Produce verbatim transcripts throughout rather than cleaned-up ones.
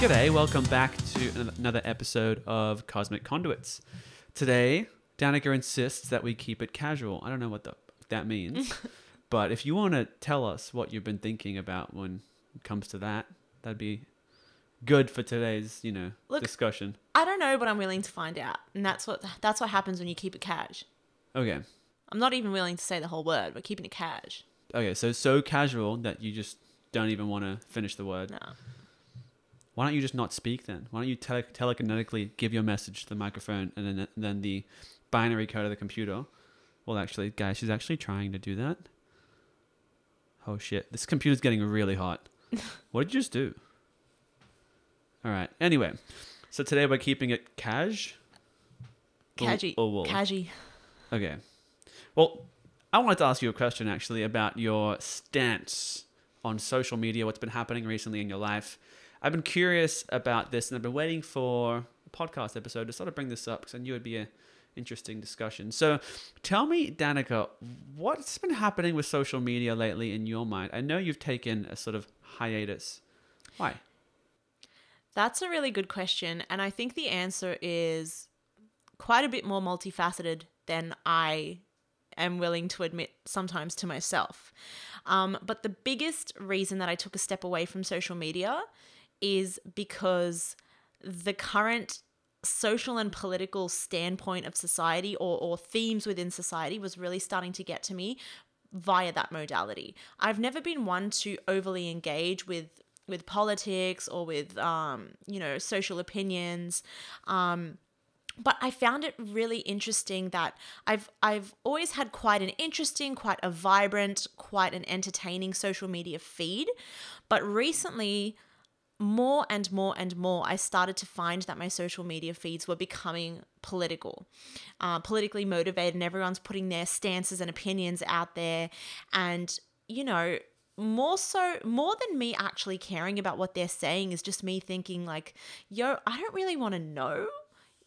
G'day, welcome back to another episode of Cosmic Conduits. Today, Danica insists that we keep it casual. I don't know what the, that means, but if you want to tell us what you've been thinking about when it comes to that, that'd be good for today's, you know, Look, discussion. I don't know, but I'm willing to find out, and that's what that's what happens when you keep it cash. Okay. I'm not even willing to say the whole word. We're keeping it cash. Okay, so so casual that you just don't even want to finish the word. No. Why don't you just not speak then? Why don't you tele- telekinetically give your message to the microphone, and then, and then the binary code of the computer? Well, actually, guys, she's actually trying to do that. Oh, shit. This computer's getting really hot. What did you just do? All right. Anyway, so today we're keeping it cash? Cagy. Or, or Cagy. Okay. Well, I wanted to ask you a question, actually, about your stance on social media, what's been happening recently in your life. I've been curious about this, and I've been waiting for a podcast episode to sort of bring this up because I knew it'd be an interesting discussion. So tell me, Danica, what's been happening with social media lately in your mind? I know you've taken a sort of hiatus. Why? That's a really good question, and I think the answer is quite a bit more multifaceted than I am willing to admit sometimes to myself. Um, but the biggest reason that I took a step away from social media is because the current social and political standpoint of society, or, or themes within society, was really starting to get to me via that modality. I've never been one to overly engage with with politics or with, um, you know, social opinions. Um, but I found it really interesting that I've I've always had quite an interesting, quite a vibrant, quite an entertaining social media feed. But recently, more and more and more, I started to find that my social media feeds were becoming political, uh, politically motivated, and everyone's putting their stances and opinions out there. And, you know, more so, more than me actually caring about what they're saying is just me thinking like, yo, I don't really want to know.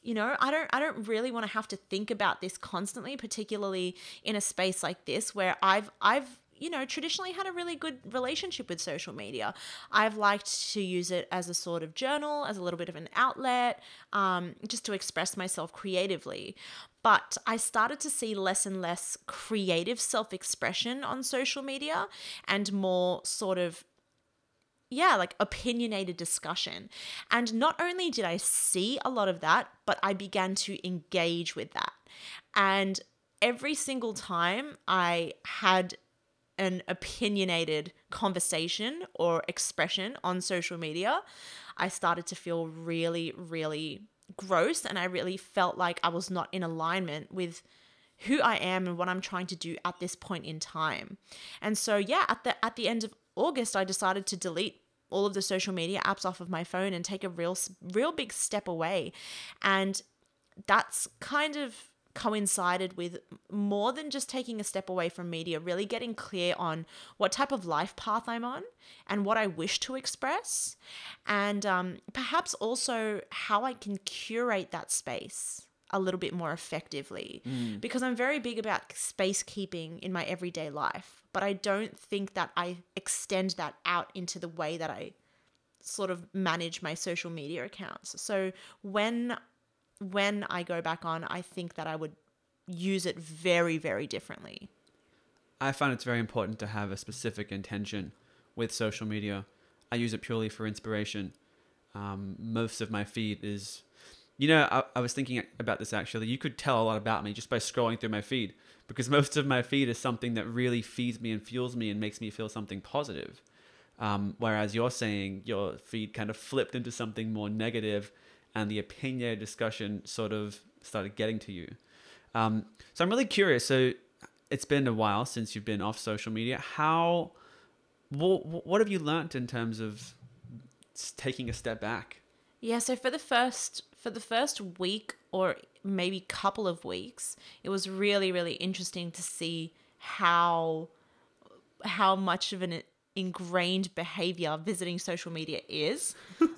You know, I don't I don't really want to have to think about this constantly, particularly in a space like this where I've I've you know, traditionally had a really good relationship with social media. I've liked to use it as a sort of journal, as a little bit of an outlet, um, just to express myself creatively. But I started to see less and less creative self-expression on social media and more sort of, yeah, like opinionated discussion. And not only did I see a lot of that, but I began to engage with that. And every single time I had an opinionated conversation or expression on social media, I started to feel really, really gross, and I really felt like I was not in alignment with who I am and what I'm trying to do at this point in time. And so, yeah, at the at the end of August, I decided to delete all of the social media apps off of my phone and take a real, real big step away. And that's kind of coincided with more than just taking a step away from media, really getting clear on what type of life path I'm on and what I wish to express, and um, perhaps also how I can curate that space a little bit more effectively, mm. because I'm very big about space keeping in my everyday life, but I don't think that I extend that out into the way that I sort of manage my social media accounts. So when when I go back on, I think that I would use it very, very differently. I find it's very important to have a specific intention with social media. I use it purely for inspiration. Um, most of my feed is, you know, I, I was thinking about this actually. You could tell a lot about me just by scrolling through my feed, because most of my feed is something that really feeds me and fuels me and makes me feel something positive. Um, whereas you're saying your feed kind of flipped into something more negative, and the opinionated discussion sort of started getting to you. Um, so I'm really curious. So it's been a while since you've been off social media. How, wh- what have you learnt in terms of taking a step back? Yeah, so for the first for the first week or maybe couple of weeks, it was really, really interesting to see how how much of an ingrained behavior visiting social media is.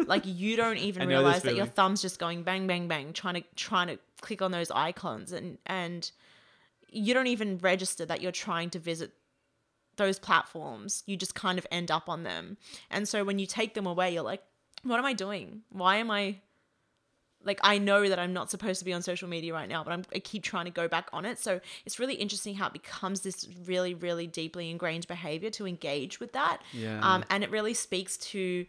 Like, you don't even realize that your thumb's just going bang, bang, bang, trying to trying to click on those icons, and and you don't even register that you're trying to visit those platforms. You just kind of end up on them. And so when you take them away, you're like, what am I doing? Why am I, like, I know that I'm not supposed to be on social media right now, but I'm, I keep trying to go back on it. So it's really interesting how it becomes this really, really deeply ingrained behavior to engage with that. Yeah. Um, and it really speaks to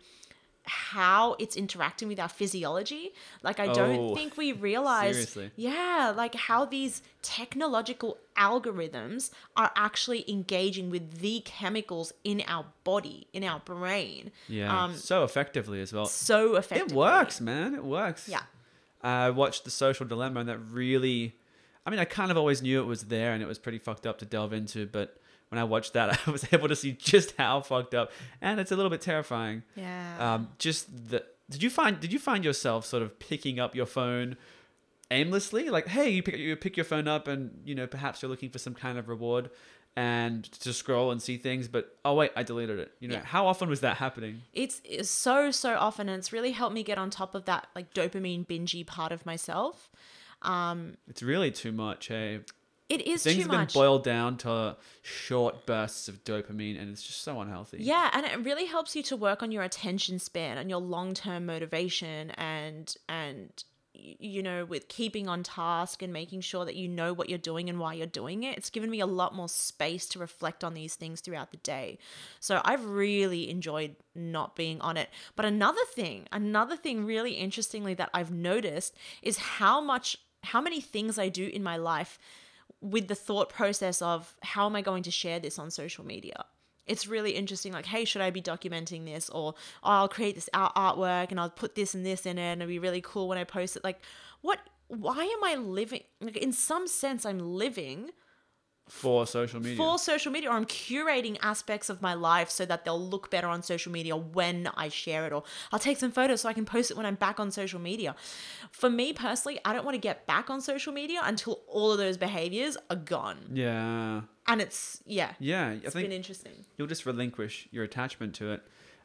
how it's interacting with our physiology. Like, I don't oh, think we realize, seriously. yeah, like how these technological algorithms are actually engaging with the chemicals in our body, in our brain. Yeah, um, so effectively as well. So effectively. It works, man. It works. Yeah. I watched The Social Dilemma, and that really, I mean, I kind of always knew it was there, and it was pretty fucked up to delve into, but when I watched that, I was able to see just how fucked up, and it's a little bit terrifying. Yeah. Um, just the did you find did you find yourself sort of picking up your phone aimlessly? Like, hey, you pick you pick your phone up, and you know perhaps you're looking for some kind of reward, and to scroll and see things, but oh wait, I deleted it. You know, yeah. How often was that happening? It's, it's so so often, and it's really helped me get on top of that like dopamine bingy part of myself. Um, it's really too much, hey. It is too much. Things have been boiled down to short bursts of dopamine, and it's just so unhealthy. Yeah, and it really helps you to work on your attention span and your long-term motivation and, and you know, with keeping on task and making sure that you know what you're doing and why you're doing it. It's given me a lot more space to reflect on these things throughout the day. So I've really enjoyed not being on it. But another thing, another thing really interestingly that I've noticed is how much, how many things I do in my life with the thought process of how am I going to share this on social media? It's really interesting. Like, hey, should I be documenting this? Or oh, I'll create this art- artwork and I'll put this and this in it, and it'll be really cool when I post it. Like, what? Why am I living? Like, in some sense, I'm living for social media. For social media, or I'm curating aspects of my life so that they'll look better on social media when I share it, or I'll take some photos so I can post it when I'm back on social media. For me personally, I don't want to get back on social media until all of those behaviors are gone. Yeah. And it's, yeah. Yeah. It's been interesting. You'll just relinquish your attachment to it.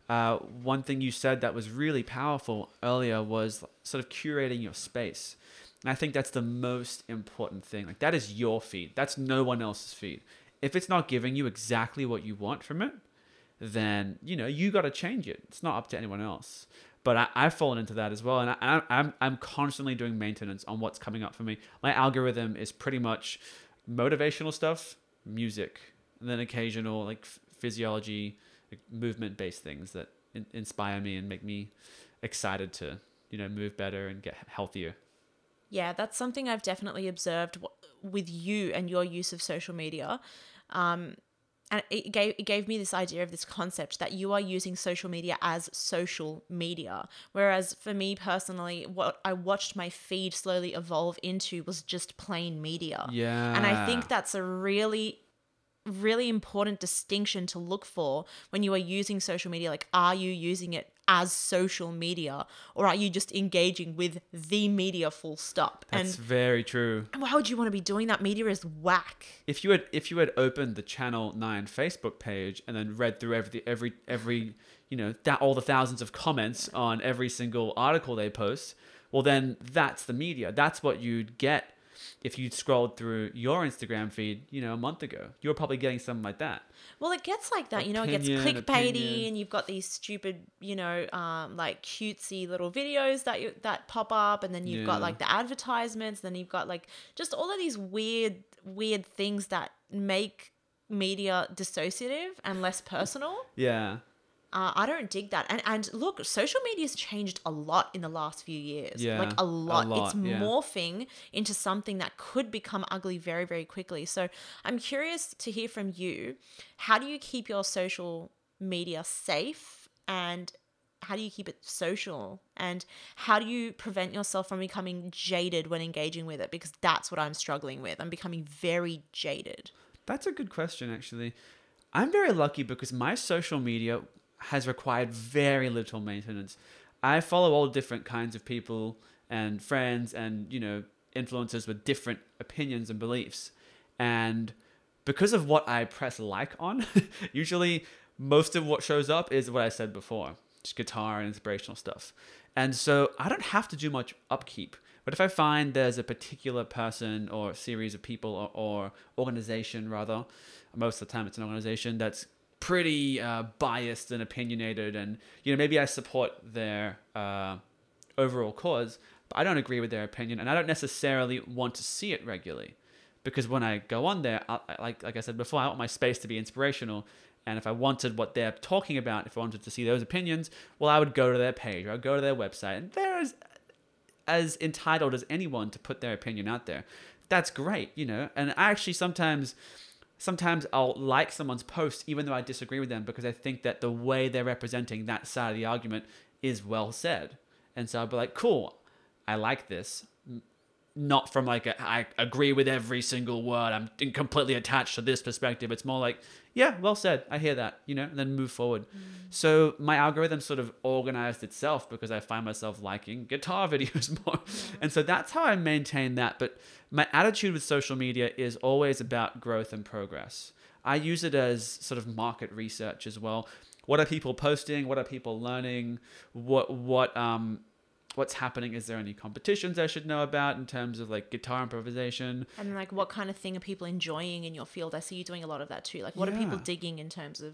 Uh, one thing you said that was really powerful earlier was sort of curating your space. And I think that's the most important thing. Like, that is your feed. That's no one else's feed. If it's not giving you exactly what you want from it, then, you know, you got to change it. It's not up to anyone else. But I, I've fallen into that as well. And I, I'm, I'm constantly doing maintenance on what's coming up for me. My algorithm is pretty much motivational stuff, music, and then occasional like physiology, like movement-based things that in- inspire me and make me excited to, you know, move better and get healthier. Yeah, that's something I've definitely observed w- with you and your use of social media. Um, and it gave it gave me this idea of this concept that you are using social media as social media. Whereas for me personally, what I watched my feed slowly evolve into was just plain media. Yeah. And I think that's a really, really important distinction to look for when you are using social media. Like, are you using it as social media, or are you just engaging with the media full stop? That's and, very true. And why would you want to be doing that? Media is whack. If you had if you had opened the Channel Nine Facebook page and then read through every every every you know that all the thousands of comments on every single article they post, well then that's the media. That's what you'd get if you scrolled through your Instagram feed, you know, a month ago. You were probably getting something like that. Well, it gets like that, opinion, you know, it gets clickbaity opinion. And you've got these stupid, you know, um, like cutesy little videos that you, that pop up, and then you've yeah. got like the advertisements, then you've got like just all of these weird, weird things that make media dissociative and less personal. yeah. Uh, I don't dig that. And and look, social media's changed a lot in the last few years. Yeah, like a lot. A lot it's yeah. morphing into something that could become ugly very, very quickly. So I'm curious to hear from you. How do you keep your social media safe, and how do you keep it social, and how do you prevent yourself from becoming jaded when engaging with it? Because that's what I'm struggling with. I'm becoming very jaded. That's a good question, actually. I'm very lucky because my social media has required very little maintenance. I follow all different kinds of people and friends and, you know, influencers with different opinions and beliefs. And because of what I press like on, usually most of what shows up is what I said before, just guitar and inspirational stuff. And so I don't have to do much upkeep. But if I find there's a particular person or series of people or, or organization rather, most of the time it's an organization that's pretty uh, biased and opinionated, and you know, maybe I support their uh, overall cause, but I don't agree with their opinion, and I don't necessarily want to see it regularly, because when I go on there, I, like like I said before, I want my space to be inspirational. And if I wanted what they're talking about, if I wanted to see those opinions, well, I would go to their page, or I'd go to their website, and they're as, as entitled as anyone to put their opinion out there. That's great, you know. And I actually sometimes, sometimes I'll like someone's post even though I disagree with them, because I think that the way they're representing that side of the argument is well said. And so I'll be like, cool, I like this. Not from like a, I agree with every single word, I'm completely attached to this perspective. It's more like, yeah, well said, I hear that, you know, and then move forward. Mm. So my algorithm sort of organized itself because I find myself liking guitar videos more. Yeah. And so that's how I maintain that. But my attitude with social media is always about growth and progress. I use it as sort of market research as well. What are people posting? What are people learning? What, what, um, what's happening? Is there any competitions I should know about in terms of like guitar improvisation? And like, what kind of thing are people enjoying in your field? I see you doing a lot of that too. Like, what yeah. are people digging in terms of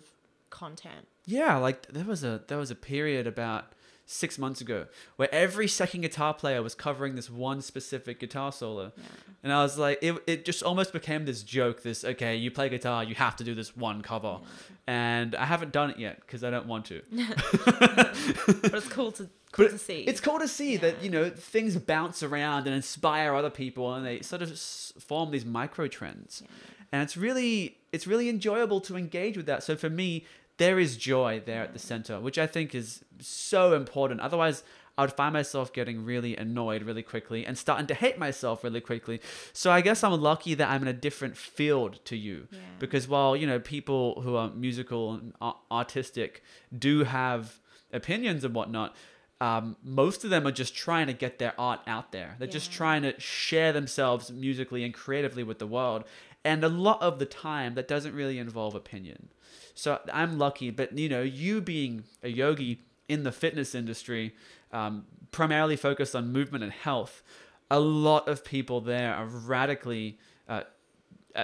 content? Yeah. Like there was a, there was a period about six months ago where every second guitar player was covering this one specific guitar solo. Yeah. And I was like, it it just almost became this joke, this, okay, you play guitar, you have to do this one cover. Yeah. And I haven't done it yet because I don't want to. But it's cool to, Cool to see. It's cool to see yeah. that, you know, things bounce around and inspire other people, and they sort of form these micro trends. Yeah. And it's really, it's really enjoyable to engage with that. So for me, there is joy there at the center, which I think is so important. Otherwise, I would find myself getting really annoyed really quickly and starting to hate myself really quickly. So I guess I'm lucky that I'm in a different field to you, yeah. because while, you know, people who are musical and artistic do have opinions and whatnot, Um, most of them are just trying to get their art out there. They're yeah. just trying to share themselves musically and creatively with the world. And a lot of the time, that doesn't really involve opinion. So I'm lucky, but you know, you being a yogi in the fitness industry, um, primarily focused on movement and health, a lot of people there are radically uh,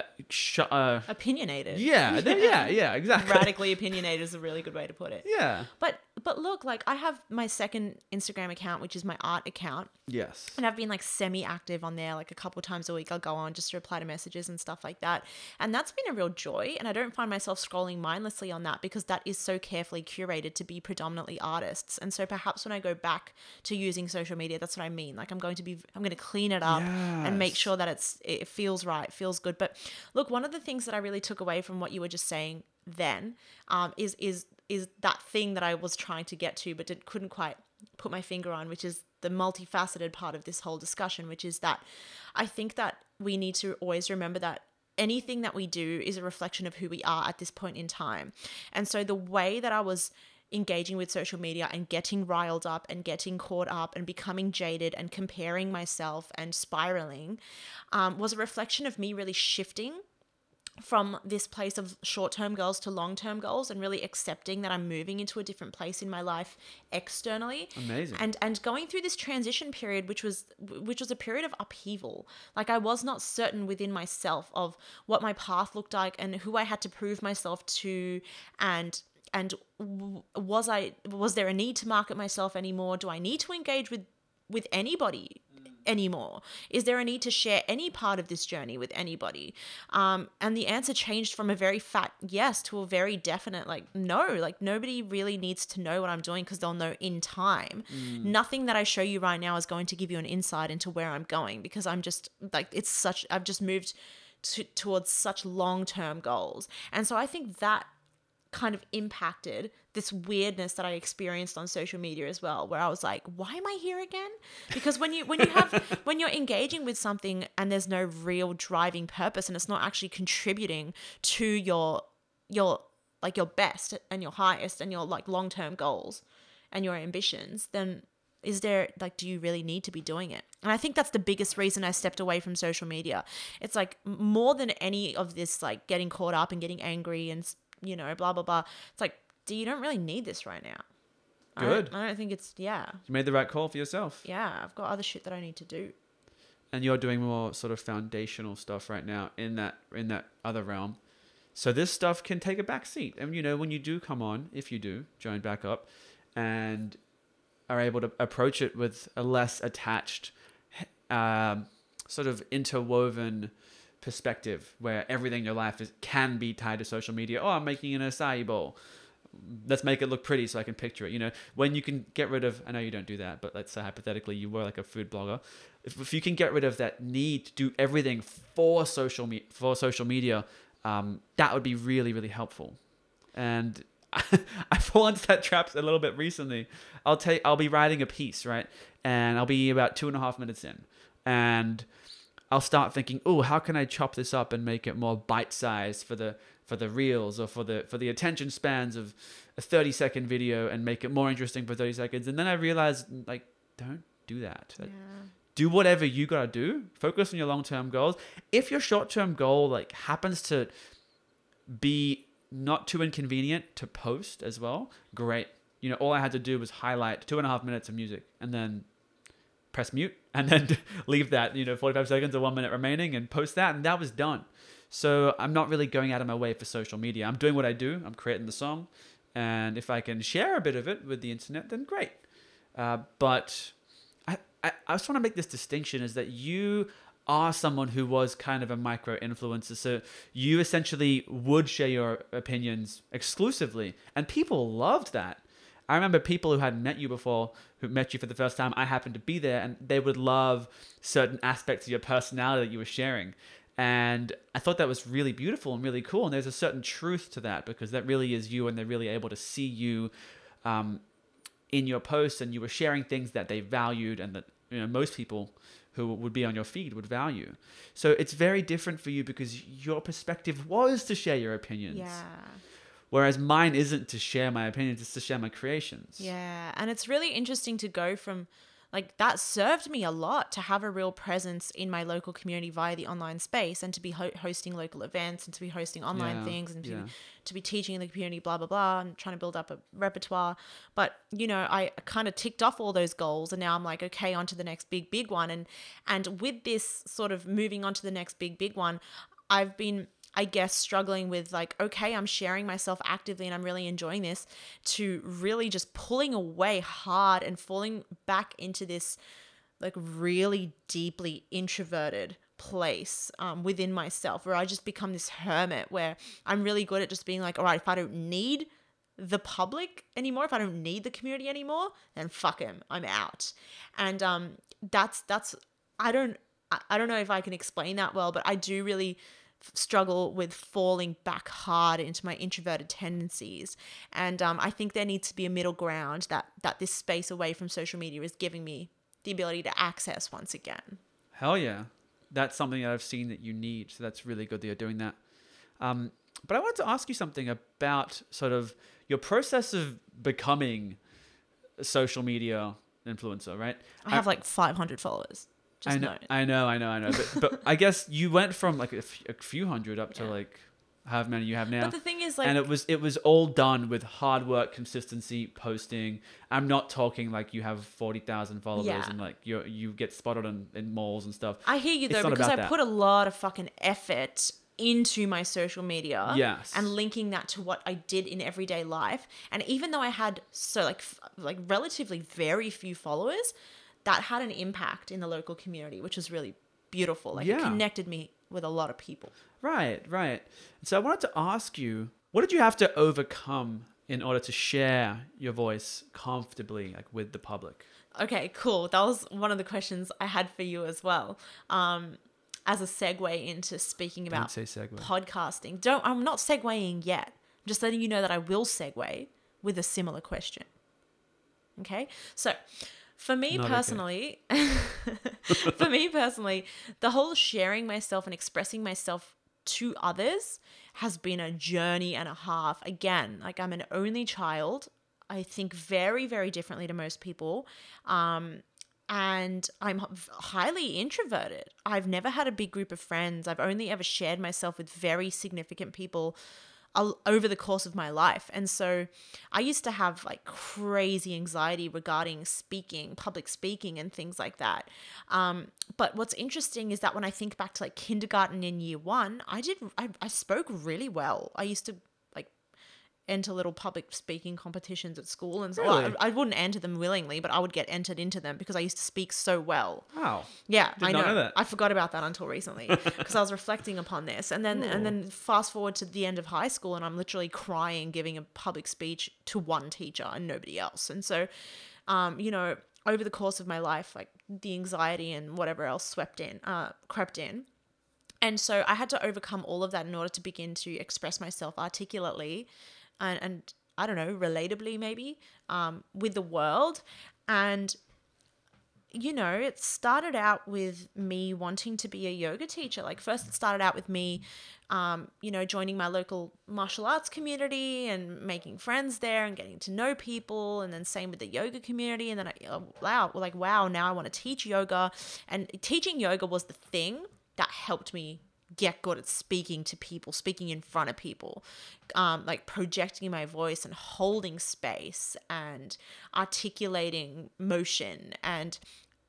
Uh, sh- uh, opinionated. Yeah, yeah, yeah, exactly. Radically opinionated is a really good way to put it. Yeah. But but look, like I have my second Instagram account, which is my art account. Yes. And I've been like semi-active on there, like a couple times a week I'll go on just to reply to messages and stuff like that. And that's been a real joy. And I don't find myself scrolling mindlessly on that because that is so carefully curated to be predominantly artists. And so perhaps when I go back to using social media, that's what I mean. Like I'm going to be, I'm going to clean it up yes. and make sure that it's it feels right, feels good. But look, one of the things that I really took away from what you were just saying then um, is is is that thing that I was trying to get to but did, couldn't quite put my finger on, which is the multifaceted part of this whole discussion, which is that I think that we need to always remember that anything that we do is a reflection of who we are at this point in time. And so the way that I was engaging with social media and getting riled up and getting caught up and becoming jaded and comparing myself and spiraling um, was a reflection of me really shifting from this place of short-term goals to long-term goals and really accepting that I'm moving into a different place in my life externally. Amazing. And and going through this transition period, which was which was a period of upheaval. Like I was not certain within myself of what my path looked like and who I had to prove myself to, and And was I was there a need to market myself anymore? Do I need to engage with, with anybody anymore? Is there a need to share any part of this journey with anybody? Um, and the answer changed from a very fat yes to a very definite like no. Like nobody really needs to know what I'm doing because they'll know in time. Mm. Nothing that I show you right now is going to give you an insight into where I'm going because I'm just like it's such I've just moved to, towards such long-term goals. And so I think that kind of impacted this weirdness that I experienced on social media as well, where I was like, why am I here again? Because when you when you have when you're engaging with something and there's no real driving purpose and it's not actually contributing to your your like your best and your highest and your like long-term goals and your ambitions, then is there like, do you really need to be doing it? And I think that's the biggest reason I stepped away from social media. It's like more than any of this like getting caught up and getting angry and you know, blah, blah, blah. It's like, do you don't really need this right now. Good. I don't, I don't think it's, yeah. You made the right call for yourself. Yeah. I've got other shit that I need to do. And you're doing more sort of foundational stuff right now in that, in that other realm. So this stuff can take a back seat. And, you know, when you do come on, if you do join back up and are able to approach it with a less attached, um, sort of interwoven perspective where everything in your life is, can be tied to social media. Oh, I'm making an acai bowl. Let's make it look pretty so I can picture it. You know, when you can get rid of, I know you don't do that, but let's say hypothetically you were like a food blogger. If, if you can get rid of that need to do everything for social me- for social media, um, that would be really, really helpful. And I, I fall into that trap a little bit recently. I'll tell you, I'll be writing a piece, right? And I'll be about two and a half minutes in. And I'll start thinking, oh, how can I chop this up and make it more bite-sized for the for the reels or for the for the attention spans of a thirty-second video and make it more interesting for thirty seconds. And then I realized, like, don't do that. Yeah. Like, do whatever you got to do. Focus on your long-term goals. If your short-term goal, like, happens to be not too inconvenient to post as well, great. You know, all I had to do was highlight two and a half minutes of music and then press mute and then leave that, you know, forty-five seconds or one minute remaining and post that. And that was done. So I'm not really going out of my way for social media. I'm doing what I do. I'm creating the song. And if I can share a bit of it with the internet, then great. Uh, but I, I, I just want to make this distinction is that you are someone who was kind of a micro influencer. So you essentially would share your opinions exclusively. And people loved that. I remember people who hadn't met you before, who met you for the first time, I happened to be there, and they would love certain aspects of your personality that you were sharing. And I thought that was really beautiful and really cool. And there's a certain truth to that because that really is you, and they're really able to see you um, in your posts, and you were sharing things that they valued and that, you know, most people who would be on your feed would value. So it's very different for you because your perspective was to share your opinions. Yeah. Whereas mine isn't to share my opinions, it's to share my creations. Yeah. And it's really interesting to go from, like, that served me a lot to have a real presence in my local community via the online space and to be ho- hosting local events and to be hosting online yeah. things and to, yeah. be, to be teaching in the community, blah, blah, blah, and trying to build up a repertoire. But, you know, I kind of ticked off all those goals and now I'm like, okay, on to the next big, big one. And, and with this sort of moving on to the next big, big one, I've been, I guess, struggling with like, okay, I'm sharing myself actively and I'm really enjoying this, to really just pulling away hard and falling back into this like really deeply introverted place um, within myself where I just become this hermit where I'm really good at just being like, all right, if I don't need the public anymore, if I don't need the community anymore, then fuck him, I'm out. And um, that's, that's, I don't, I don't know if I can explain that well, but I do really struggle with falling back hard into my introverted tendencies. And um, I think there needs to be a middle ground that that this space away from social media is giving me the ability to access once again. Hell yeah. That's something that I've seen that you need. So that's really good that you're doing that. Um, but I wanted to ask you something about sort of your process of becoming a social media influencer, right? I have I- like five hundred followers. Just I know, note. I know, I know, I know. But, but I guess you went from like a, f- a few hundred up to yeah. like however many you have now. But the thing is, like, and it was it was all done with hard work, consistency, posting. I'm not talking like you have forty thousand followers yeah. and like you you get spotted in, in malls and stuff. I hear you though, because I that. put a lot of fucking effort into my social media, yes, and linking that to what I did in everyday life. And even though I had so like f- like relatively very few followers, that had an impact in the local community, which is really beautiful. Like yeah. it connected me with a lot of people. Right, right. So I wanted to ask you, what did you have to overcome in order to share your voice comfortably, like with the public? Okay, cool. That was one of the questions I had for you as well. Um, as a segue into speaking about podcasting. Don't, I'm not segueing yet. I'm just letting you know that I will segue with a similar question. Okay, so... For me Not personally, okay. for me personally, the whole sharing myself and expressing myself to others has been a journey and a half. Again, like I'm an only child. I think very, very differently to most people. Um, and I'm highly introverted. I've never had a big group of friends. I've only ever shared myself with very significant people over the course of my life. And so I used to have like crazy anxiety regarding speaking, public speaking and things like that. Um, but what's interesting is that when I think back to like kindergarten in year one, I did, I, I spoke really well. I used to like enter little public speaking competitions at school and so really? well, I, I wouldn't enter them willingly, but I would get entered into them because I used to speak so well. Wow. Yeah, did I know. know that. I forgot about that until recently because I was reflecting upon this. And then Ooh. and then fast forward to the end of high school and I'm literally crying giving a public speech to one teacher and nobody else. And so, um, you know, over the course of my life, like the anxiety and whatever else swept in, uh, crept in. And so I had to overcome all of that in order to begin to express myself articulately and, and I don't know, relatably maybe, um, with the world. And, you know, it started out with me wanting to be a yoga teacher. Like first it started out with me, um, you know, joining my local martial arts community and making friends there and getting to know people. And then same with the yoga community. And then I, oh, wow, like, wow, now I want to teach yoga. And teaching yoga was the thing that helped me get good at speaking to people, speaking in front of people, um, like projecting my voice and holding space and articulating motion. And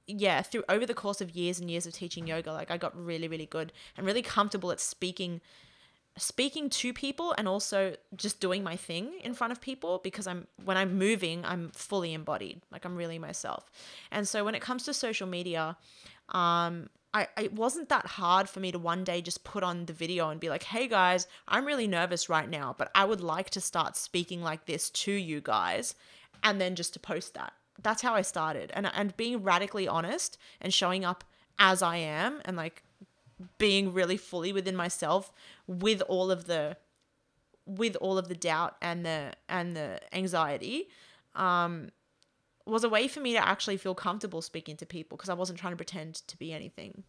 yeah, through over the course of years and years of teaching yoga, like I got really, really good and really comfortable at speaking, speaking to people and also just doing my thing in front of people because I'm, when I'm moving, I'm fully embodied, like I'm really myself. And so when it comes to social media, um, I, it wasn't that hard for me to one day just put on the video and be like, hey guys, I'm really nervous right now, but I would like to start speaking like this to you guys. And then just to post that. That's how I started. And, and being radically honest and showing up as I am and like being really fully within myself with all of the, with all of the doubt and the, and the anxiety, um, was a way for me to actually feel comfortable speaking to people because I wasn't trying to pretend to be anything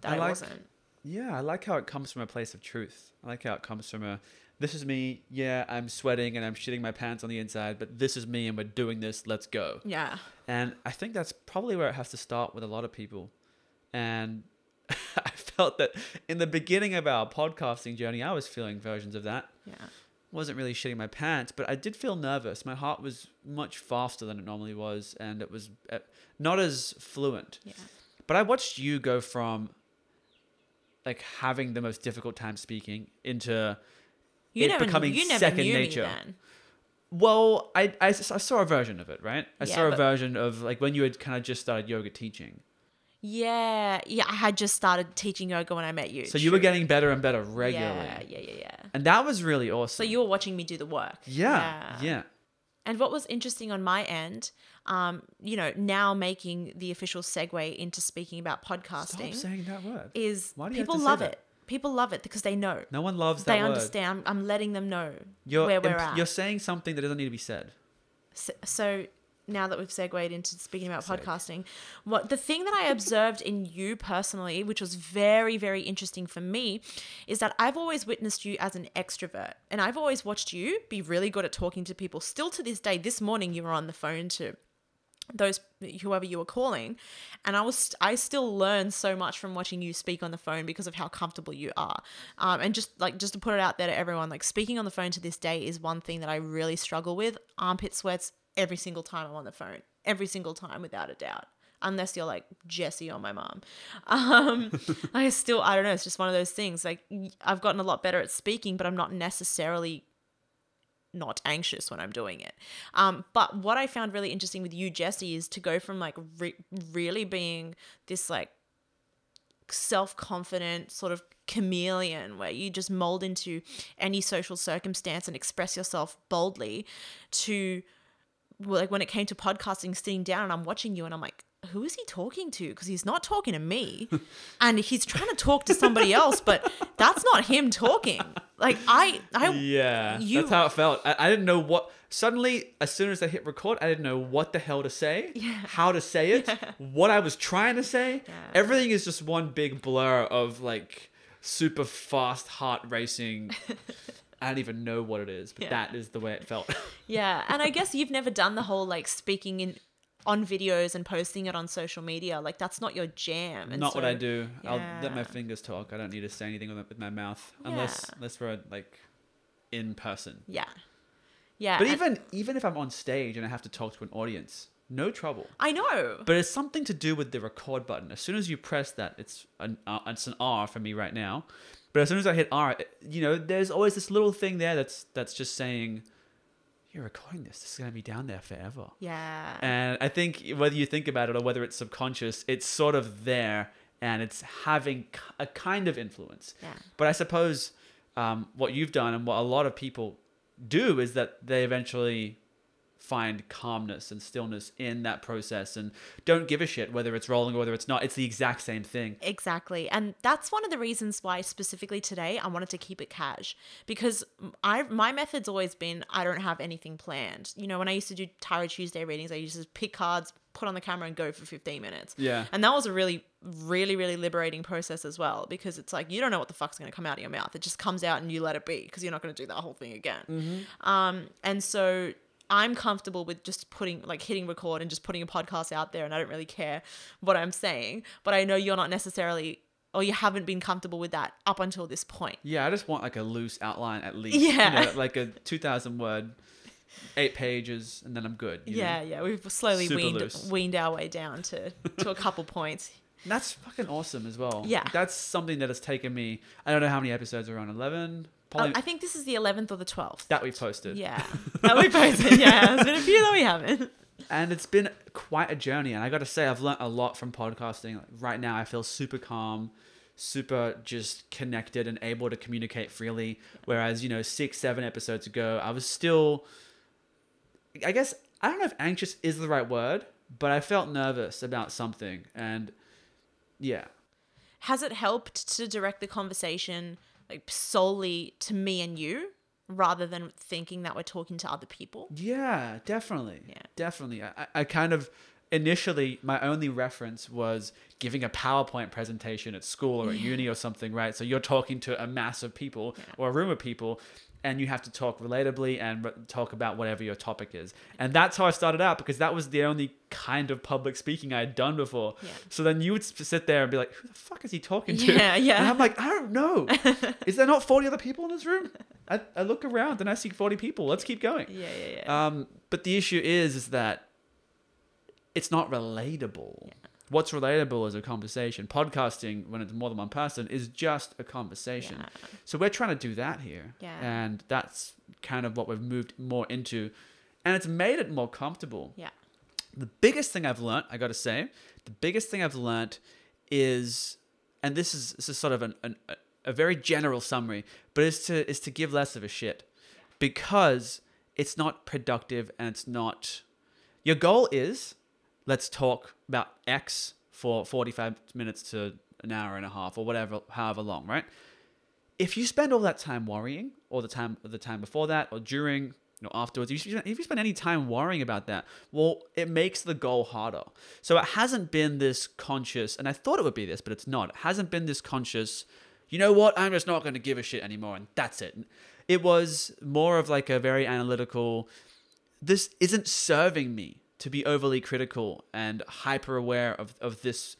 that I, like, I wasn't. Yeah, I like how it comes from a place of truth. I like how it comes from a, this is me, yeah, I'm sweating and I'm shitting my pants on the inside, but this is me and we're doing this, let's go. Yeah. And I think that's probably where it has to start with a lot of people. And I felt that in the beginning of our podcasting journey, I was feeling versions of that. Yeah. Wasn't really shitting my pants, but I did feel nervous. My heart was much faster than it normally was, and it was not as fluent. Yeah. But I watched you go from like having the most difficult time speaking into you it never, becoming you never second knew nature. Me then. Well, I, I I saw a version of it, right? I yeah, saw a but- version of like when you had kind of just started yoga teaching. Yeah, yeah. I had just started teaching yoga when I met you. So true. You were getting better and better regularly. Yeah, yeah, yeah, yeah. And that was really awesome. So you were watching me do the work. Yeah, yeah. yeah. And what was interesting on my end, um, you know, now making the official segue into speaking about podcasting. Stop saying that word. Is Why do you people have to love say that? It. People love it because they know. No one loves that they word. They understand. I'm, I'm letting them know you're, where we're imp- at. You're saying something that doesn't need to be said. So. so now that we've segued into speaking about Seg. podcasting, what the thing that I observed in you personally, which was very, very interesting for me, is that I've always witnessed you as an extrovert. And I've always watched you be really good at talking to people. Still to this day, this morning you were on the phone to those, whoever you were calling. And I was, I still learn so much from watching you speak on the phone because of how comfortable you are. Um, and just like, just to put it out there to everyone, like speaking on the phone to this day is one thing that I really struggle with. Armpit sweats. Every single time I'm on the phone, every single time without a doubt, unless you're like Jesse or my mom. Um, I still, I don't know. It's just one of those things. Like I've gotten a lot better at speaking, but I'm not necessarily not anxious when I'm doing it. Um, but what I found really interesting with you, Jesse, is to go from like re- really being this like self-confident sort of chameleon where you just mold into any social circumstance and express yourself boldly to like when it came to podcasting, sitting down and I'm watching you and I'm like, who is he talking to? Because he's not talking to me and he's trying to talk to somebody else, but that's not him talking. Like I, I, yeah, you, that's how it felt. I, I didn't know what, suddenly as soon as I hit record, I didn't know what the hell to say, yeah. how to say it, yeah. what I was trying to say. Yeah. Everything is just one big blur of like super fast heart racing. I don't even know what it is, but yeah. that is the way it felt. Yeah. And I guess you've never done the whole like speaking in on videos and posting it on social media. Like that's not your jam. And not so, what I do. Yeah. I'll let my fingers talk. I don't need to say anything with my mouth yeah. unless, unless we're like in person. Yeah. Yeah. But even even if I'm on stage and I have to talk to an audience, no trouble. I know. But it's something to do with the record button. As soon as you press that, it's an uh, it's an R for me right now. But as soon as I hit R, it, you know, there's always this little thing there that's that's just saying, you're recording this. This is going to be down there forever. Yeah. And I think whether you think about it or whether it's subconscious, it's sort of there and it's having a kind of influence. Yeah. But I suppose um, what you've done and what a lot of people do is that they eventually find calmness and stillness in that process and don't give a shit whether it's rolling or whether it's not. It's the exact same thing. Exactly. And that's one of the reasons why specifically today I wanted to keep it cash, because I my method's always been I don't have anything planned. You know, when I used to do Tarot Tuesday readings, I used to pick cards, put on the camera and go for fifteen minutes. Yeah. And that was a really, really, really liberating process as well, because it's like, you don't know what the fuck's going to come out of your mouth. It just comes out and you let it be, because you're not going to do that whole thing again. Mm-hmm. Um, and so I'm comfortable with just putting, like, hitting record and just putting a podcast out there, and I don't really care what I'm saying, but I know you're not necessarily, or you haven't been comfortable with that up until this point. Yeah. I just want like a loose outline at least. Yeah. You know, like a two thousand word Eight pages and then I'm good. You yeah, know? yeah. We've slowly weaned, weaned our way down to, to a couple points. And that's fucking awesome as well. Yeah. That's something that has taken me, I don't know how many episodes are on, eleven? Probably, um, I think this is the eleventh or the twelfth. That we posted. Yeah. That we posted, yeah. There's been a few that we haven't. And it's been quite a journey. And I got to say, I've learned a lot from podcasting. Like right now, I feel super calm, super just connected and able to communicate freely. Whereas, you know, six, seven episodes ago, I was still... I guess, I don't know if anxious is the right word, but I felt nervous about something. And yeah. Has it helped to direct the conversation like solely to me and you rather than thinking that we're talking to other people? Yeah, definitely. Yeah, definitely. I, I kind of initially, my only reference was giving a PowerPoint presentation at school or at yeah. uni or something, right? So you're talking to a mass of people yeah. or a room of people. And you have to talk relatably and talk about whatever your topic is. And that's how I started out, because that was the only kind of public speaking I had done before. Yeah. So then you would sit there and be like, who the fuck is he talking to? Yeah, yeah. And I'm like, I don't know. Is there not forty other people in this room? I, I look around and I see forty people. Let's keep going. Yeah, yeah, yeah. Um, but the issue is, is that it's not relatable. Yeah. What's relatable is a conversation. Podcasting, when it's more than one person, is just a conversation. Yeah. So we're trying to do that here. Yeah. And that's kind of what we've moved more into. And it's made it more comfortable. Yeah. The biggest thing I've learned, I got to say, the biggest thing I've learned is, and this is this is sort of an, an, a very general summary, but it's to, it's to give less of a shit, because it's not productive and it's not... Your goal is... let's talk about X for forty-five minutes to an hour and a half or whatever, however long, right? If you spend all that time worrying, or the time the time before that, or during, you know, afterwards, if you, if you spend any time worrying about that, well, it makes the goal harder. So it hasn't been this conscious, and I thought it would be this, but it's not. It hasn't been this conscious, you know what, I'm just not going to give a shit anymore, and that's it. It was more of like a very analytical, this isn't serving me to be overly critical and hyper aware of, of this,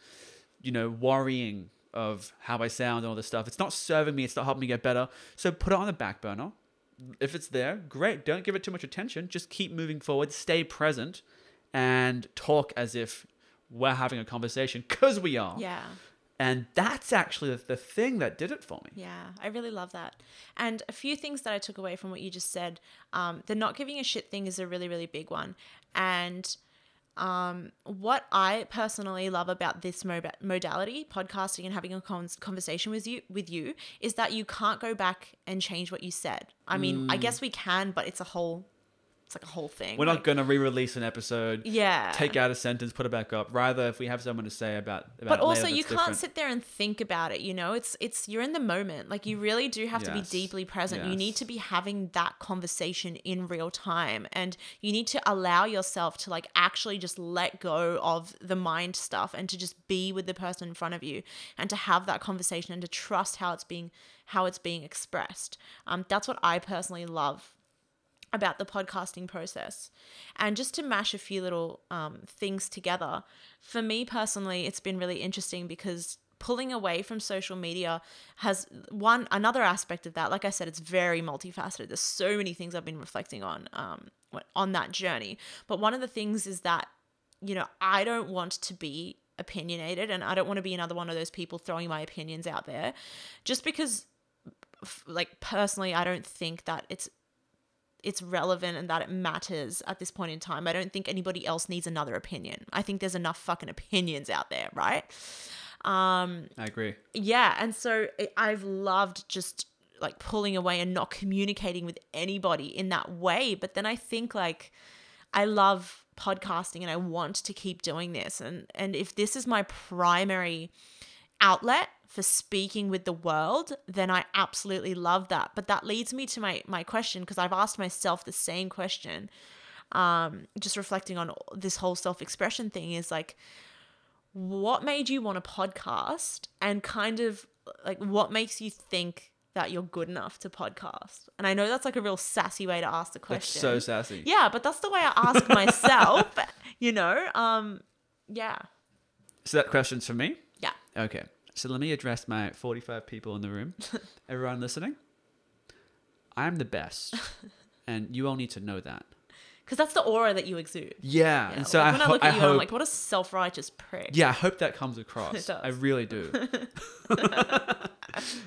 you know, worrying of how I sound and all this stuff. It's not serving me. It's not helping me get better. So put it on the back burner. If it's there, great. Don't give it too much attention. Just keep moving forward. Stay present and talk as if we're having a conversation, because we are. Yeah. And that's actually the thing that did it for me. Yeah, I really love that. And a few things that I took away from what you just said, um, the not giving a shit thing is a really, really big one. And um, what I personally love about this mod- modality, podcasting and having a con- conversation with you, with you, is that you can't go back and change what you said. I mean, mm. I guess we can, but it's a whole... It's like a whole thing. We're not like, going to re-release an episode. Yeah. Take out a sentence, put it back up. Rather, if we have someone to say about, about but it also later, you can't different. Sit there and think about it. You know, it's, it's, you're in the moment. Like you really do have yes. to be deeply present. Yes. You need to be having that conversation in real time, and you need to allow yourself to like actually just let go of the mind stuff and to just be with the person in front of you and to have that conversation and to trust how it's being, how it's being expressed. Um, that's what I personally love about the podcasting process. And just to mash a few little um, things together, for me personally, it's been really interesting because pulling away from social media has one another aspect of that. Like I said, it's very multifaceted. There's so many things I've been reflecting on um, on that journey. But one of the things is that, you know, I don't want to be opinionated, and I don't want to be another one of those people throwing my opinions out there just because, like, personally, I don't think that it's it's relevant and that it matters at this point in time. I don't think anybody else needs another opinion. I think there's enough fucking opinions out there, right? Um, I agree. Yeah. And so I've loved just like pulling away and not communicating with anybody in that way. But then I think like I love podcasting and I want to keep doing this. And, and if this is my primary outlet for speaking with the world, then I absolutely love that. But that leads me to my my question, because I've asked myself the same question, um, just reflecting on this whole self-expression thing, is like, what made you want a podcast, and kind of like what makes you think that you're good enough to podcast? And I know that's like a real sassy way to ask the question. That's so sassy. Yeah, but that's the way I ask myself, you know? Um, yeah. So that question's for me? Yeah. Okay. So let me address my forty-five people in the room. Everyone listening, I'm the best, and you all need to know that. Because that's the aura that you exude. Yeah, yeah. And so like I when ho- I look at I you, hope, and I'm like, what a self-righteous prick. Yeah, I hope that comes across. It does. I really do.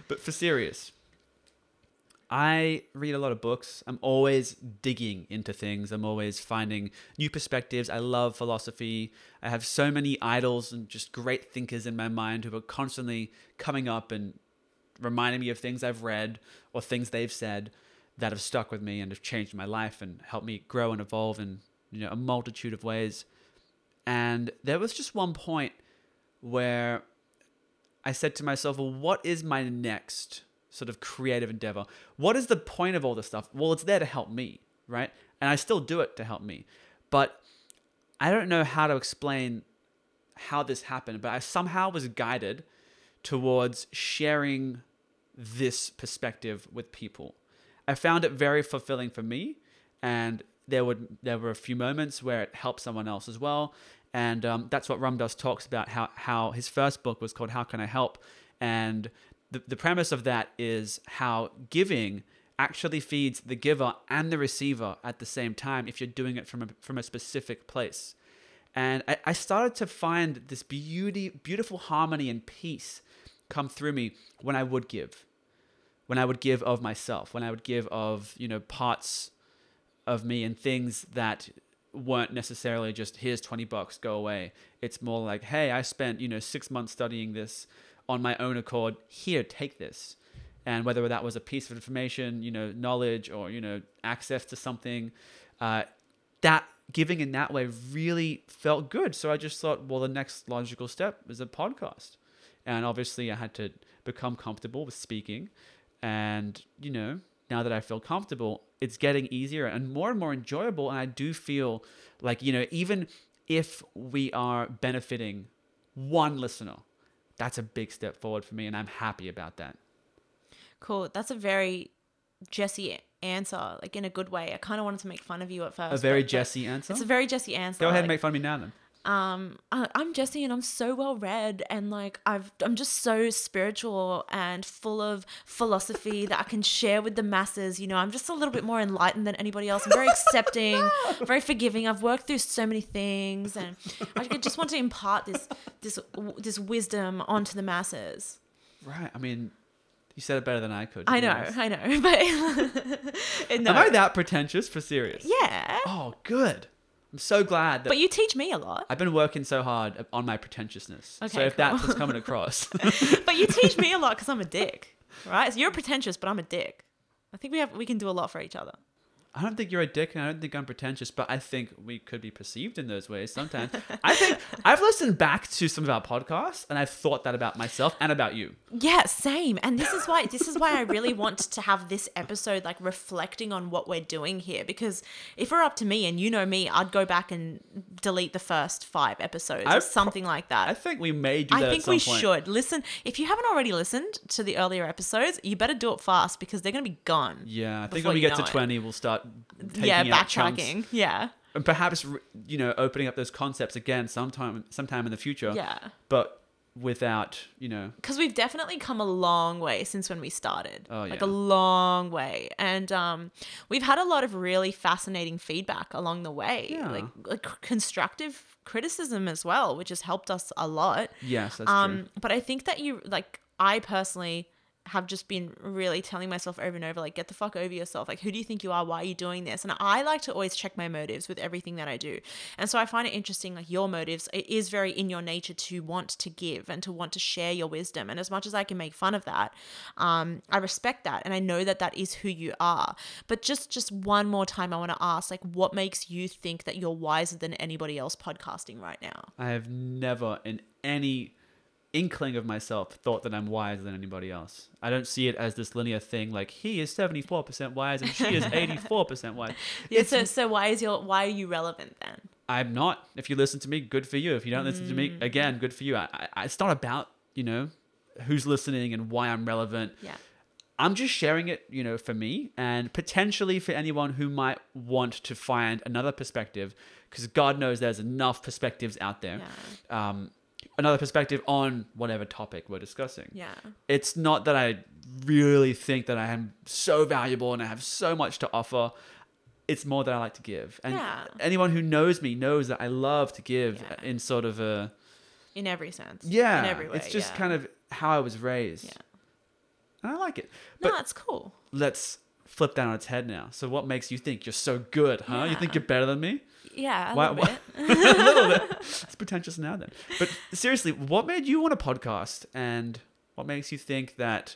But for serious, I read a lot of books. I'm always digging into things. I'm always finding new perspectives. I love philosophy. I have so many idols and just great thinkers in my mind who are constantly coming up and reminding me of things I've read or things they've said that have stuck with me and have changed my life and helped me grow and evolve in, you know, a multitude of ways. And there was just one point where I said to myself, well, what is my next sort of creative endeavor? What is the point of all this stuff? Well, it's there to help me, right? And I still do it to help me. But I don't know how to explain how this happened, but I somehow was guided towards sharing this perspective with people. I found it very fulfilling for me, and there would there were a few moments where it helped someone else as well. And um, that's what Ram Dass talks about, how how his first book was called How Can I Help? And The, the premise of that is how giving actually feeds the giver and the receiver at the same time if you're doing it from a, from a specific place. And I, I started to find this beauty, beautiful harmony and peace come through me when I would give, when I would give of myself, when I would give of, you know, parts of me and things that weren't necessarily just, here's twenty bucks, go away. It's more like, hey, I spent, you know, six months studying this on my own accord, here, take this. And whether that was a piece of information, you know, knowledge, or, you know, access to something, uh, that giving in that way really felt good. So I just thought, well, the next logical step is a podcast. And obviously I had to become comfortable with speaking. And, you know, now that I feel comfortable, it's getting easier and more and more enjoyable. And I do feel like, you know, even if we are benefiting one listener, that's a big step forward for me, and I'm happy about that. Cool. That's a very Jesse answer, like in a good way. I kind of wanted to make fun of you at first. A very Jesse answer? It's a very Jesse answer. Go ahead like, and make fun of me now then. Um, I, I'm Jesse, and I'm so well read, and like I've, I'm just so spiritual and full of philosophy that I can share with the masses. You know, I'm just a little bit more enlightened than anybody else. I'm very accepting, very forgiving. I've worked through so many things, and I just want to impart this, this, this wisdom onto the masses. Right. I mean, you said it better than I could. I know, honest. I know. But no. Am I that pretentious for serious? Yeah. Oh, good. I'm so glad that... But you teach me a lot. I've been working so hard on my pretentiousness. Okay, so if cool. That's what's coming across. But you teach me a lot because I'm a dick, right? So you're pretentious, but I'm a dick. I think we have we can do a lot for each other. I don't think you're a dick, and I don't think I'm pretentious, but I think we could be perceived in those ways sometimes. I think I've listened back to some of our podcasts, and I've thought that about myself and about you. Yeah, same. And this is why this is why I really want to have this episode like reflecting on what we're doing here, because if we're up to me, and you know me, I'd go back and delete the first five episodes I or something pro- like that. I think we may do that. I think at some we point. should listen. If you haven't already listened to the earlier episodes, you better do it fast because they're going to be gone. Yeah, I think when we get to twenty, it. we'll start. Yeah, backtracking. Yeah, and perhaps, you know, opening up those concepts again sometime sometime in the future. Yeah, but without, you know. Because we've definitely come a long way since when we started. Oh, yeah. Like a long way. And um, we've had a lot of really fascinating feedback along the way. Yeah. Like, like constructive criticism as well, which has helped us a lot. Yes, that's um, true. But I think that you, like, I personally have just been really telling myself over and over, like, get the fuck over yourself. Like, who do you think you are? Why are you doing this? And I like to always check my motives with everything that I do. And so I find it interesting, like, your motives, it is very in your nature to want to give and to want to share your wisdom. And as much as I can make fun of that, um, I respect that. And I know that that is who you are. But just, just one more time, I want to ask, like, what makes you think that you're wiser than anybody else podcasting right now? I have never in any inkling of myself thought that I'm wiser than anybody else. I don't see it as this linear thing, like he is seventy-four percent wise and she is eighty-four percent wise. Yeah, so so why is your why are you relevant then? I'm not. If you listen to me, good for you. If you don't listen mm. to me, again, good for you. I, I it's not about, you know, who's listening and why I'm relevant. Yeah. I'm just sharing it, you know, for me and potentially for anyone who might want to find another perspective, because God knows there's enough perspectives out there. Yeah. Um another perspective on whatever topic we're discussing. Yeah. It's not that I really think that I am so valuable and I have so much to offer. It's more that I like to give. And yeah. anyone who knows me knows that I love to give yeah. in sort of a... In every sense. Yeah. In every way. It's just yeah. kind of how I was raised. Yeah. And I like it. But no, it's cool. Let's flip that on its head now. So what makes you think you're so good, huh? Yeah. You think you're better than me? Yeah, a why, little why, bit. A little bit. It's pretentious now then. But seriously, what made you want a podcast and what makes you think that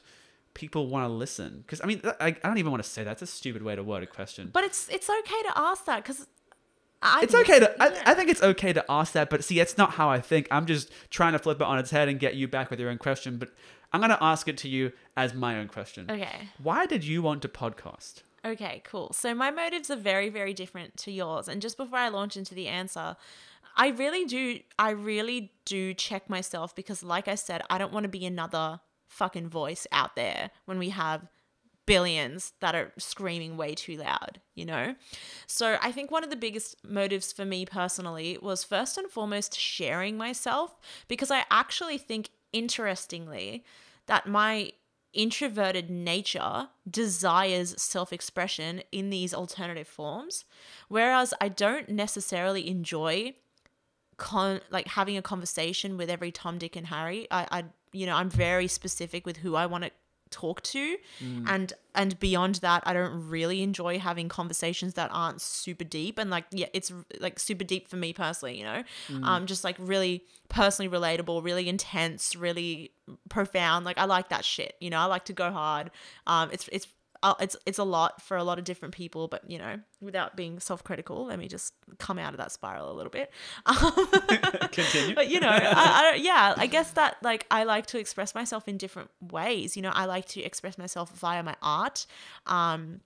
people want to listen? Because, I mean, I, I don't even want to say that's a stupid way to word a question. But it's it's okay to ask that because I... It's okay to... Yeah. I, I think it's okay to ask that, but see, that's not how I think. I'm just trying to flip it on its head and get you back with your own question, but I'm going to ask it to you as my own question. Okay. Why did you want to podcast? Okay, cool. So my motives are very, very different to yours. And just before I launch into the answer, I really do, I really do check myself because like I said, I don't want to be another fucking voice out there when we have billions that are screaming way too loud, you know? So I think one of the biggest motives for me personally was first and foremost sharing myself, because I actually think, interestingly, that my introverted nature desires self-expression in these alternative forms, whereas I don't necessarily enjoy con- like having a conversation with every Tom, Dick and Harry. I, I you know, I'm very specific with who I want to talk to mm. and and beyond that I don't really enjoy having conversations that aren't super deep and like yeah it's like super deep for me personally, you know mm. um just like really personally relatable, really intense, really profound. Like I like that shit, you know I like to go hard. um it's it's uh, it's it's a lot for a lot of different people, but you know without being self-critical, let me just come out of that spiral a little bit. Um, Continue. But you know, I, I, yeah, I guess that like I like to express myself in different ways. You know, I like to express myself via my art. Um,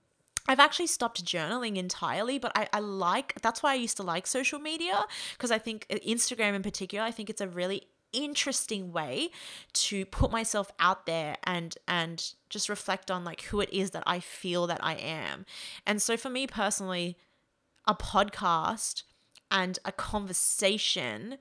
I've actually stopped journaling entirely, but I, I like, that's why I used to like social media, because I think Instagram in particular, I think it's a really interesting way to put myself out there and and just reflect on like who it is that I feel that I am. And so for me personally, a podcast and a conversation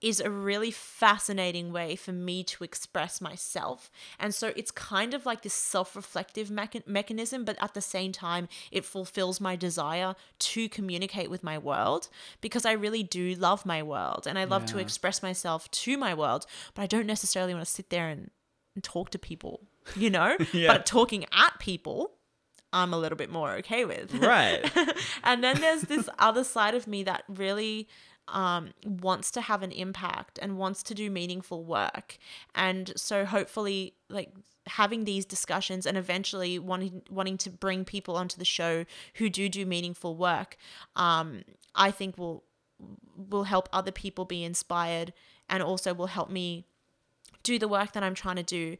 is a really fascinating way for me to express myself. And so it's kind of like this self-reflective mecha- mechanism, but at the same time, it fulfills my desire to communicate with my world, because I really do love my world and I love yeah. to express myself to my world, but I don't necessarily want to sit there and, and talk to people, you know? yeah. But talking at people, I'm a little bit more okay with. Right. And then there's this other side of me that really... um, wants to have an impact and wants to do meaningful work. And so hopefully like having these discussions and eventually wanting, wanting to bring people onto the show who do do meaningful work, um, I think will, will help other people be inspired and also will help me do the work that I'm trying to do.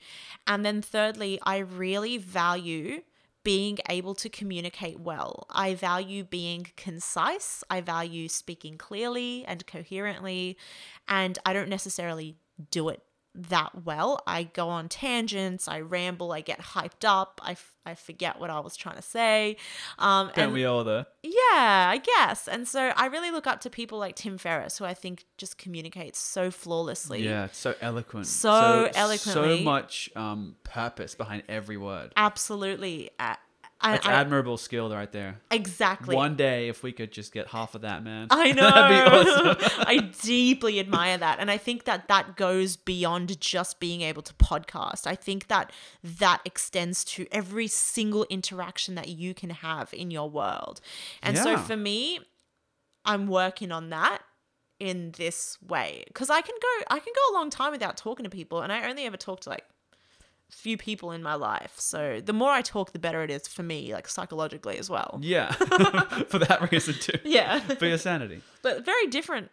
And then thirdly, I really value being able to communicate well. I value being concise. I value speaking clearly and coherently, and I don't necessarily do it that well. I go on tangents, I ramble, I get hyped up, I, f- I forget what I was trying to say. Um, Don't and, we all though? Yeah, I guess. And so I really look up to people like Tim Ferriss, who I think just communicates so flawlessly. Yeah, so eloquent. So, so eloquently. So much um, purpose behind every word. Absolutely. Uh, That's I, admirable skill right there. Exactly. One day, if we could just get half of that, man. I know. That'd be awesome. I deeply admire that. And I think that that goes beyond just being able to podcast. I think that that extends to every single interaction that you can have in your world. And yeah. so for me, I'm working on that in this way. Because I can go, I can go a long time without talking to people. And I only ever talk to like few people in my life, so the more I talk the better it is for me, like psychologically as well. Yeah. For that reason too. Yeah. For your sanity. But very different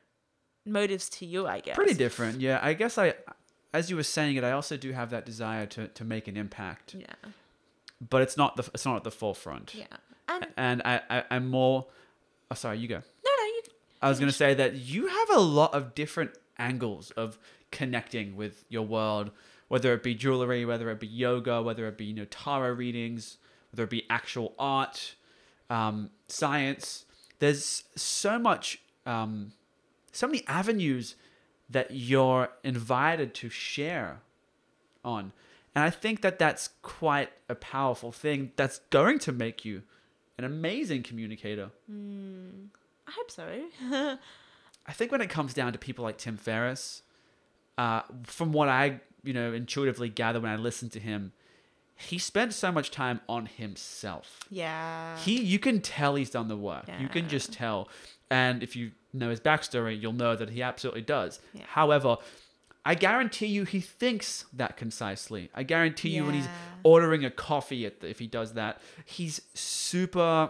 motives to you, I guess. Pretty different. Yeah, I guess I as you were saying it, I also do have that desire to to make an impact. Yeah, but it's not the it's not at the forefront. Yeah. And, and I, I I'm more oh sorry you go no no you I was gonna say that you have a lot of different angles of connecting with your world, whether it be jewelry, whether it be yoga, whether it be, you know, tarot readings, whether it be actual art, um, science. There's so much, um, so many avenues that you're invited to share on. And I think that that's quite a powerful thing that's going to make you an amazing communicator. Mm, I hope so. I think when it comes down to people like Tim Ferriss, uh, from what I... you know, intuitively gather when I listen to him, he spent so much time on himself. Yeah. He, you can tell he's done the work. Yeah. You can just tell. And if you know his backstory, you'll know that he absolutely does. Yeah. However, I guarantee you he thinks that concisely. I guarantee yeah. you when he's ordering a coffee, at the, if he does that, he's super...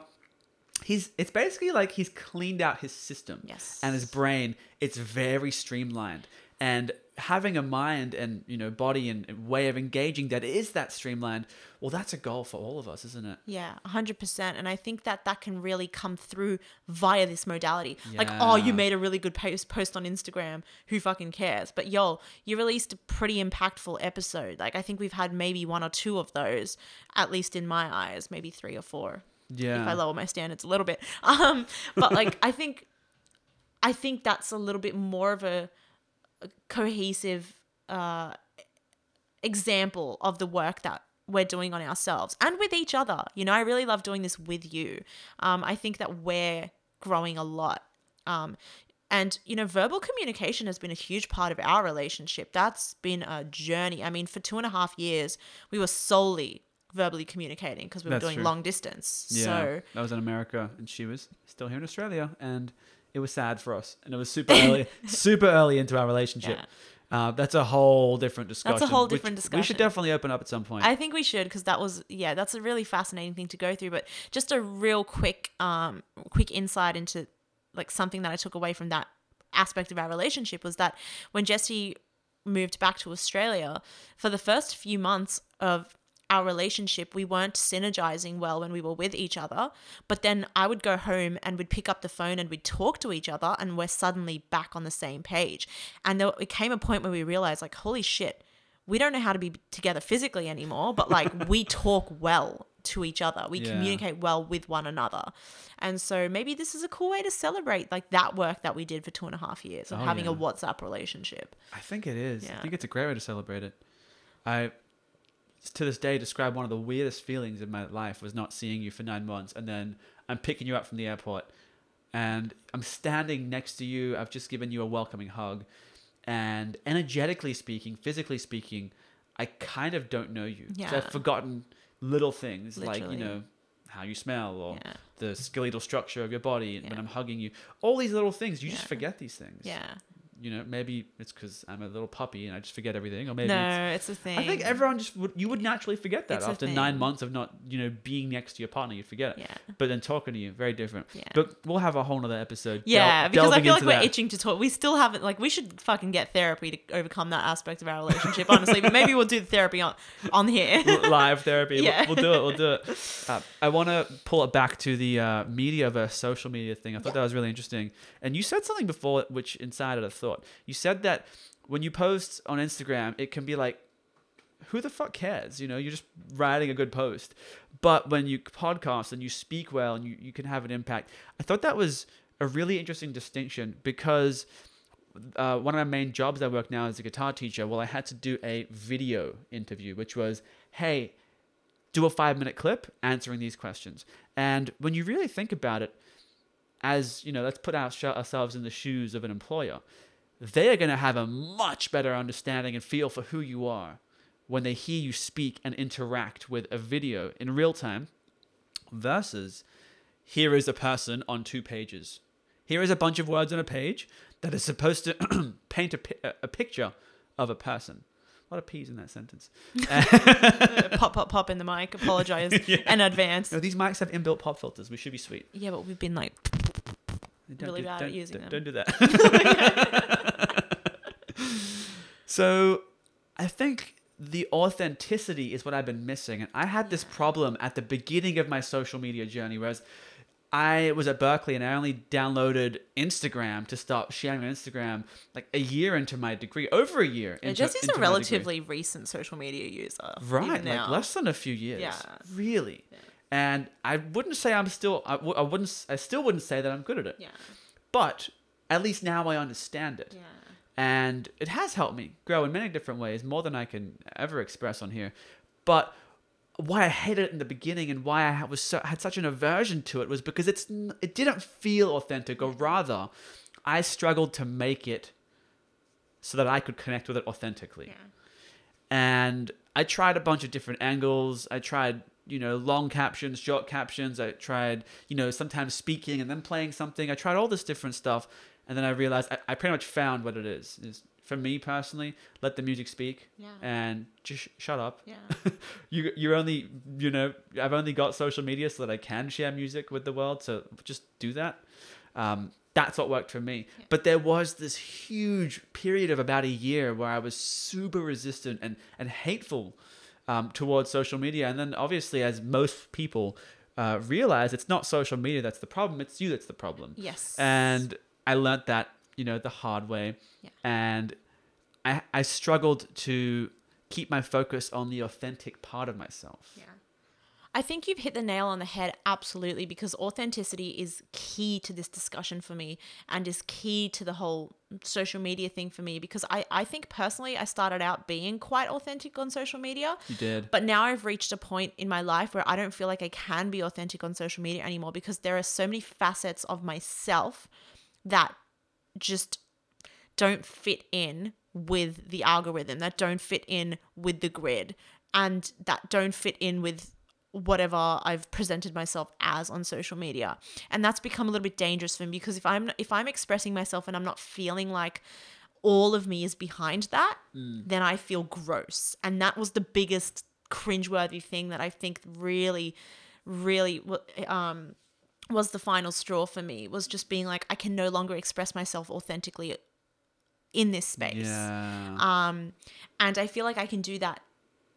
He's it's basically like he's cleaned out his system. Yes. And his brain. It's very streamlined. And having a mind and, you know, body and way of engaging that is that streamlined, well, that's a goal for all of us, isn't it? Yeah, one hundred percent. And I think that that can really come through via this modality. Yeah. Like, oh, you made a really good post post on Instagram. Who fucking cares? But yo, you released a pretty impactful episode. Like, I think we've had maybe one or two of those, at least in my eyes, maybe three or four. Yeah. If I lower my standards a little bit. Um, but like, I think, I think that's a little bit more of a, cohesive uh example of the work that we're doing on ourselves and with each other. You know, I really love doing this with you. Um, I think that we're growing a lot. Um, and, you know, verbal communication has been a huge part of our relationship. That's been a journey. I mean, for two and a half years, we were solely verbally communicating because we were That's doing true. long distance. Yeah, so I was in America and she was still here in Australia, and it was sad for us, and it was super early, super early into our relationship. Yeah. Uh, that's a whole different discussion. That's a whole different discussion. We should definitely open up at some point. I think we should, because that was, yeah, that's a really fascinating thing to go through. But just a real quick, um, quick insight into like something that I took away from that aspect of our relationship was that when Jesse moved back to Australia, for the first few months of our relationship, we weren't synergizing well when we were with each other, but then I would go home and we'd pick up the phone and we'd talk to each other, and we're suddenly back on the same page. And there it came a point where we realized, like, holy shit, we don't know how to be together physically anymore, but like we talk well to each other. We yeah. communicate well with one another. And so maybe this is a cool way to celebrate like that work that we did for two and a half years of oh, having yeah. a WhatsApp relationship. I think it is. Yeah. I think it's a great way to celebrate it. I... to this day describe one of the weirdest feelings in my life was not seeing you for nine months, and then I'm picking you up from the airport and I'm standing next to you. I've just given you a welcoming hug, and energetically speaking, physically speaking, I kind of don't know you. Yeah. So I've forgotten little things. Literally. Like, you know, how you smell, or yeah. the skeletal structure of your body yeah. when I'm hugging you. All these little things. You yeah. just forget these things. Yeah. You know, maybe it's because I'm a little puppy and I just forget everything, or maybe no, it's, it's a thing. I think everyone just would, you would naturally forget that it's after nine months of not, you know, being next to your partner, you'd forget it. Yeah. But then talking to you, very different. Yeah. But we'll have a whole nother episode. Yeah, del- because I feel like we're that. itching to talk. We still haven't, like, we should fucking get therapy to overcome that aspect of our relationship, honestly. But maybe we'll do the therapy on on here. Live therapy. Yeah. We'll, we'll do it. We'll do it. Uh, I want to pull it back to the uh, media versus social media thing. I thought yeah. that was really interesting. And you said something before, which incited a thought. thought. You said that when you post on Instagram, it can be like, who the fuck cares? You know, you're just writing a good post. But when you podcast and you speak well and you, you can have an impact, I thought that was a really interesting distinction, because uh, one of my main jobs I work now as a guitar teacher, well, I had to do a video interview, which was, hey, do a five minute clip answering these questions. And when you really think about it, as, you know, let's put our, ourselves in the shoes of an employer, they are going to have a much better understanding and feel for who you are when they hear you speak and interact with a video in real time versus here is a person on two pages. Here is a bunch of words on a page that is supposed to paint a, a picture of a person. A lot of P's in that sentence. Pop, pop, pop in the mic. Apologize yeah. in advance. No, these mics have inbuilt pop filters. We should be sweet. Yeah, but we've been like don't really do, bad at using don't, them. Don't do that. So I think the authenticity is what I've been missing. And I had this problem at the beginning of my social media journey, whereas I was at Berkeley and I only downloaded Instagram to start sharing on Instagram like a year into my degree, over a year. Into, it just is a relatively recent social media user. Right, like less than a few years. Yeah. Really. Yeah. And I wouldn't say I'm still, I, w- I wouldn't, I still wouldn't say that I'm good at it. Yeah. But at least now I understand it. Yeah. And it has helped me grow in many different ways, more than I can ever express on here. But why I hated it in the beginning and why I was so, had such an aversion to it was because it's it didn't feel authentic, or rather, I struggled to make it so that I could connect with it authentically. Yeah. And I tried a bunch of different angles. I tried, you know, long captions, short captions. I tried, you know, sometimes speaking and then playing something. I tried all this different stuff. And then I realized I, I pretty much found what it is. It's, for me personally, let the music speak. Yeah. And just sh- shut up. Yeah. you you're only, you know, I've only got social media so that I can share music with the world. So just do that. Um, that's what worked for me. Yeah. But there was this huge period of about a year where I was super resistant and, and hateful um, towards social media. And then obviously, as most people uh, realize, it's not social media that's the problem. It's you that's the problem. Yes. And I learned that, you know, the hard way. Yeah. And I I struggled to keep my focus on the authentic part of myself. Yeah. I think you've hit the nail on the head, absolutely, because authenticity is key to this discussion for me and is key to the whole social media thing for me, because I, I think personally I started out being quite authentic on social media. You did. But now I've reached a point in my life where I don't feel like I can be authentic on social media anymore, because there are so many facets of myself that just don't fit in with the algorithm, that don't fit in with the grid, and that don't fit in with whatever I've presented myself as on social media. And that's become a little bit dangerous for me, because if I'm if I'm expressing myself and I'm not feeling like all of me is behind that, mm. then I feel gross. And that was the biggest cringeworthy thing that I think really, really um was the final straw for me, was just being like, I can no longer express myself authentically in this space. Yeah. Um, and I feel like I can do that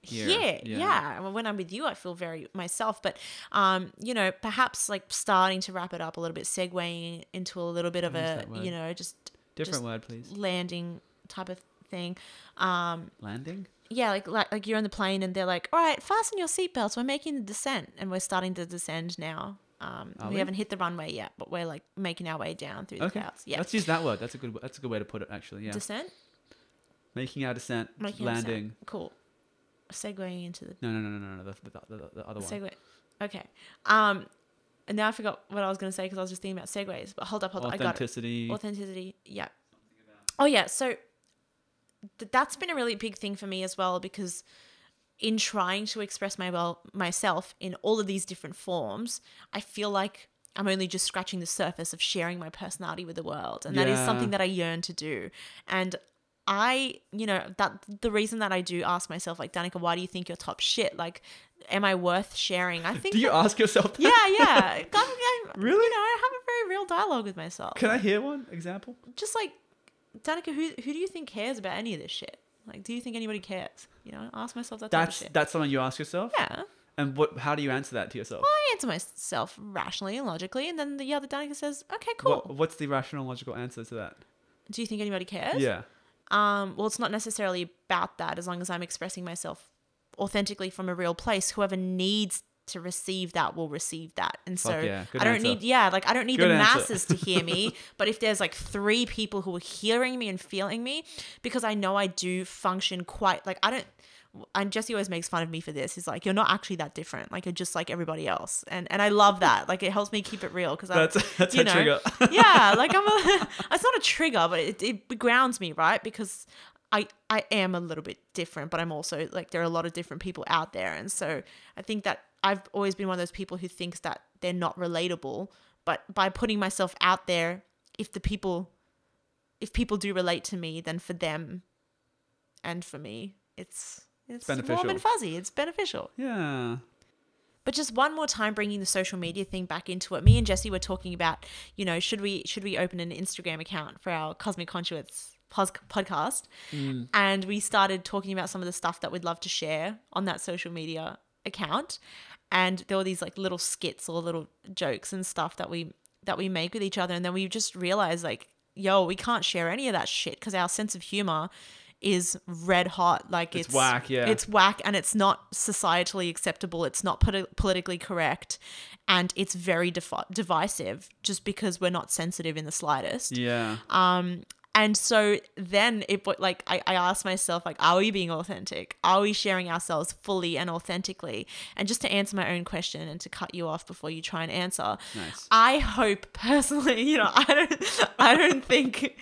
here. here. Yeah. yeah. When I'm with you, I feel very myself, but, um, you know, perhaps like starting to wrap it up a little bit, segueing into a little bit of a, you know, just different just word, please. Landing type of thing. Um, landing? Yeah, like, like like you're on the plane and they're like, all right, fasten your seatbelts. We're making the descent, and we're starting to descend now. Um, we, we haven't hit the runway yet, but we're like making our way down through the okay. clouds. Yeah, let's use that word. That's a good. That's a good way to put it, actually. Yeah, descent. Making our descent. Making landing. Our descent. Cool. Segueing into the. No, no, no, no, no, no. The, the, the, the other one. Segue. Okay. Um, and now I forgot what I was going to say because I was just thinking about segues. But hold up, hold up. I got it. Authenticity. Authenticity. Yeah. Oh yeah. So th- that's been a really big thing for me as well, because in trying to express my well myself in all of these different forms, I feel like I'm only just scratching the surface of sharing my personality with the world. And yeah. that is something that I yearn to do. And I, you know, that the reason that I do ask myself, like, Danica, why do you think you're top shit? Like, am I worth sharing? I think. Do you that, ask yourself that? Yeah, yeah. I'm, I'm, really? You know, I have a very real dialogue with myself. Can I hear one example? Just like, Danica, who who do you think cares about any of this shit? Like, do you think anybody cares? You know, ask myself that type of shit. That's something you ask yourself? Yeah. And what? How do you answer that to yourself? Well, I answer myself rationally and logically, and then the other Danica says, okay, cool. What, what's the rational and logical answer to that? do you think anybody cares? Yeah. Um, well, it's not necessarily about that, as long as I'm expressing myself authentically from a real place. Whoever needs to receive that will receive that. And so yeah. I don't answer. need, yeah, like I don't need Good the answer. masses to hear me, but if there's like three people who are hearing me and feeling me, because I know I do function quite like, I don't, and Jesse always makes fun of me for this. He's like, you're not actually that different. Like, you're just like everybody else. And and I love that. Like, it helps me keep it real. Cause I, that's, that's you know, a trigger. yeah. Like I'm a, it's not a trigger, but it, it grounds me. Right. Because I, I am a little bit different, but I'm also like, there are a lot of different people out there. And so I think that I've always been one of those people who thinks that they're not relatable, but by putting myself out there, if the people, if people do relate to me, then for them and for me, it's, it's beneficial. Warm and fuzzy. It's beneficial. Yeah. But just one more time, bringing the social media thing back into it. Me and Jesse were talking about, you know, should we, should we open an Instagram account for our Cosmic Conduits podcast? Mm. And we started talking about some of the stuff that we'd love to share on that social media account. And there were these like little skits or little jokes and stuff that we, that we make with each other. And then we just realized like, yo, we can't share any of that shit because our sense of humor is red hot. Like it's, it's whack. Yeah. It's whack and it's not societally acceptable. It's not polit- politically correct. And it's very def- divisive just because we're not sensitive in the slightest. Yeah. Um, And so then it like I, I asked myself, like, are we being authentic? Are we sharing ourselves fully and authentically? And just to answer my own question and to cut you off before you try and answer, nice. I hope personally, you know, I don't I don't think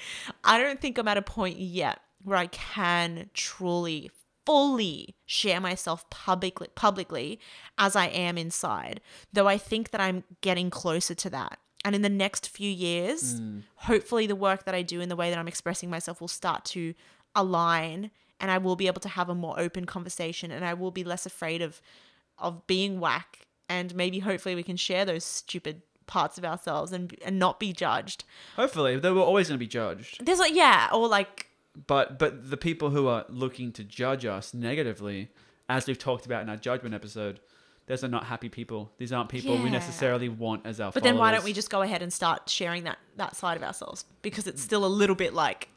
I don't think I'm at a point yet where I can truly fully share myself publicly publicly as I am inside. Though I think that I'm getting closer to that. And in the next few years, mm. hopefully the work that I do and the way that I'm expressing myself will start to align, and I will be able to have a more open conversation, and I will be less afraid of of being whack, and maybe hopefully we can share those stupid parts of ourselves and and not be judged. Hopefully, though we're always going to be judged. There's like, yeah, or like... But, but the people who are looking to judge us negatively, as we've talked about in our judgment episode... Those are not happy people. These aren't people yeah. we necessarily want as our but followers. But then why don't we just go ahead and start sharing that, that side of ourselves? Because it's still a little bit like...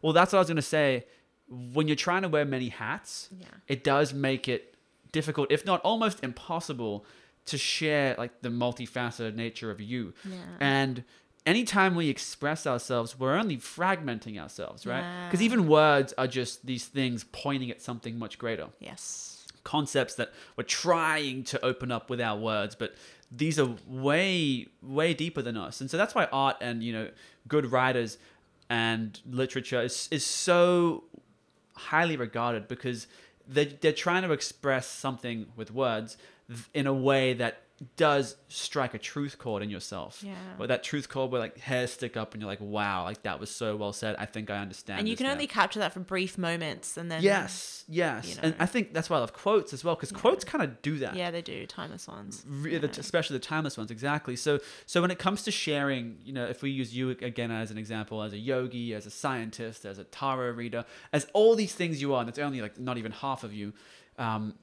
Well, that's what I was going to say. When you're trying to wear many hats, yeah. it does make it difficult, if not almost impossible, to share like the multifaceted nature of you. Yeah. And anytime we express ourselves, we're only fragmenting ourselves, right? Because yeah. even words are just these things pointing at something much greater. Yes. Concepts that we're trying to open up with our words, but these are way way deeper than us. And so that's why art and, you know, good writers and literature is is so highly regarded, because they they're trying to express something with words in a way that does strike a truth chord in yourself. Yeah. But that truth chord where like hairs stick up and you're like, wow, like that was so well said. I think I understand. And you can now. only capture that for brief moments and then. Yes. Yes. You know. And I think that's why I love quotes as well. Cause yeah. quotes kind of do that. Yeah, they do. Timeless ones. Re- yeah. the, especially the timeless ones. Exactly. So, so when it comes to sharing, you know, if we use you again, as an example, as a yogi, as a scientist, as a tarot reader, as all these things you are, and it's only like not even half of you, um,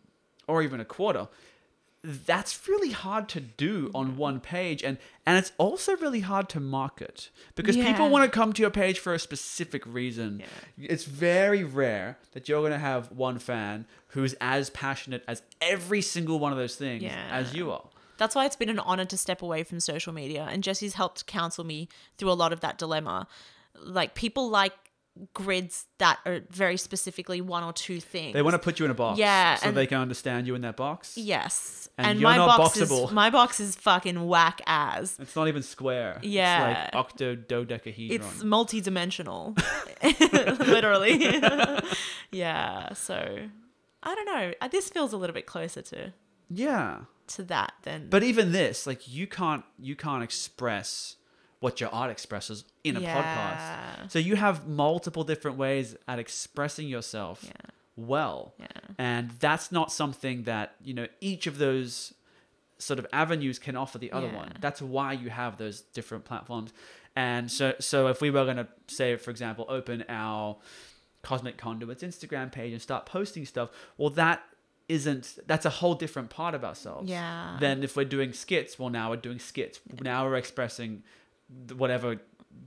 or even a quarter, that's really hard to do on one page, and and it's also really hard to market, because yeah. people want to come to your page for a specific reason. Yeah. It's very rare that you're going to have one fan who's as passionate as every single one of those things yeah. as you are. That's why it's been an honor to step away from social media, and Jesse's helped counsel me through a lot of that dilemma. Like, people like grids that are very specifically one or two things. They want to put you in a box, yeah, so they can understand you in that box. Yes, and, and you're my not box boxable. Is, my box is fucking whack as. It's not even square. Yeah, it's like octo-dodecahedron. It's multi-dimensional, literally. Yeah, so I don't know. This feels a little bit closer to yeah to that than. But even this, like, you can't you can't express what your art expresses in a yeah. podcast. So you have multiple different ways at expressing yourself yeah. well. Yeah. And that's not something that, you know, each of those sort of avenues can offer the other yeah. one. That's why you have those different platforms. And so, so if we were going to say, for example, open our Cosmic Conduits Instagram page and start posting stuff, well, that isn't that's a whole different part of ourselves. Yeah. Then if we're doing skits, well, now we're doing skits. Yeah. Now we're expressing whatever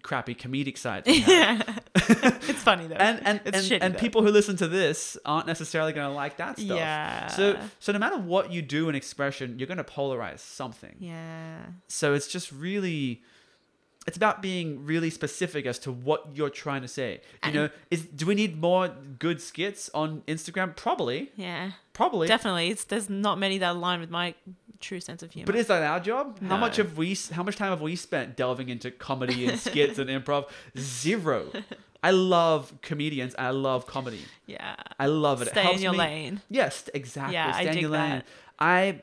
crappy comedic side. It's funny though. and and it's and, and people who listen to this aren't necessarily going to like that stuff. Yeah. So so no matter what you do in expression, you're going to polarize something. Yeah. So it's just really, it's about being really specific as to what you're trying to say. You and know, is do we need more good skits on Instagram? Probably. Yeah. Probably. Definitely. It's there's not many that align with my true sense of humor. But is that our job? No. How much have we? How much time have we spent delving into comedy and skits and improv? Zero. I love comedians. I love comedy. Yeah. I love it. Stay it helps in your me. lane. Yes, exactly. Yeah, Stay I in your lane. That. I.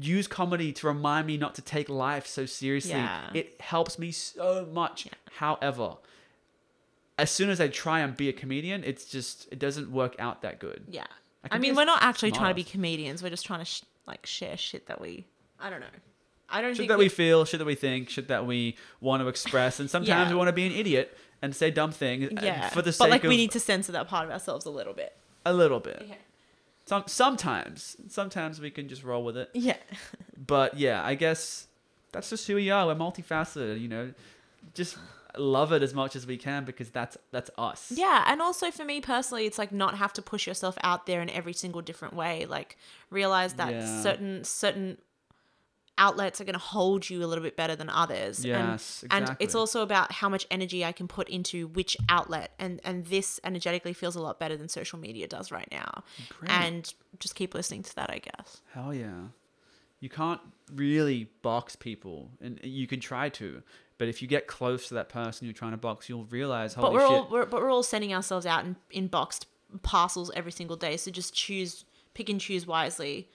Use comedy to remind me not to take life so seriously. Yeah. It helps me so much. Yeah. However, as soon as I try and be a comedian, it's just, it doesn't work out that good. Yeah. I, I mean, we're not actually trying to be comedians. We're just trying to sh- like share shit that we, I don't know. I don't shit think that we, we feel, shit that we think, shit that we want to express. And sometimes yeah. we want to be an idiot and say dumb things yeah. for the sake of. But like of, we need to censor that part of ourselves a little bit. A little bit. Yeah. Some, sometimes, sometimes we can just roll with it. Yeah. But yeah, I guess that's just who we are. We're multifaceted, you know, just love it as much as we can because that's, that's us. Yeah. And also for me personally, it's like not have to push yourself out there in every single different way. Like realize that yeah. certain, certain outlets are going to hold you a little bit better than others. Yes, and, exactly. And it's also about how much energy I can put into which outlet. And, and this energetically feels a lot better than social media does right now. Great. And just keep listening to that, I guess. Hell yeah. You can't really box people, and you can try to, but if you get close to that person you're trying to box, you'll realize, holy but we're shit. All, we're, but we're all sending ourselves out in, in boxed parcels every single day. So just choose, pick and choose wisely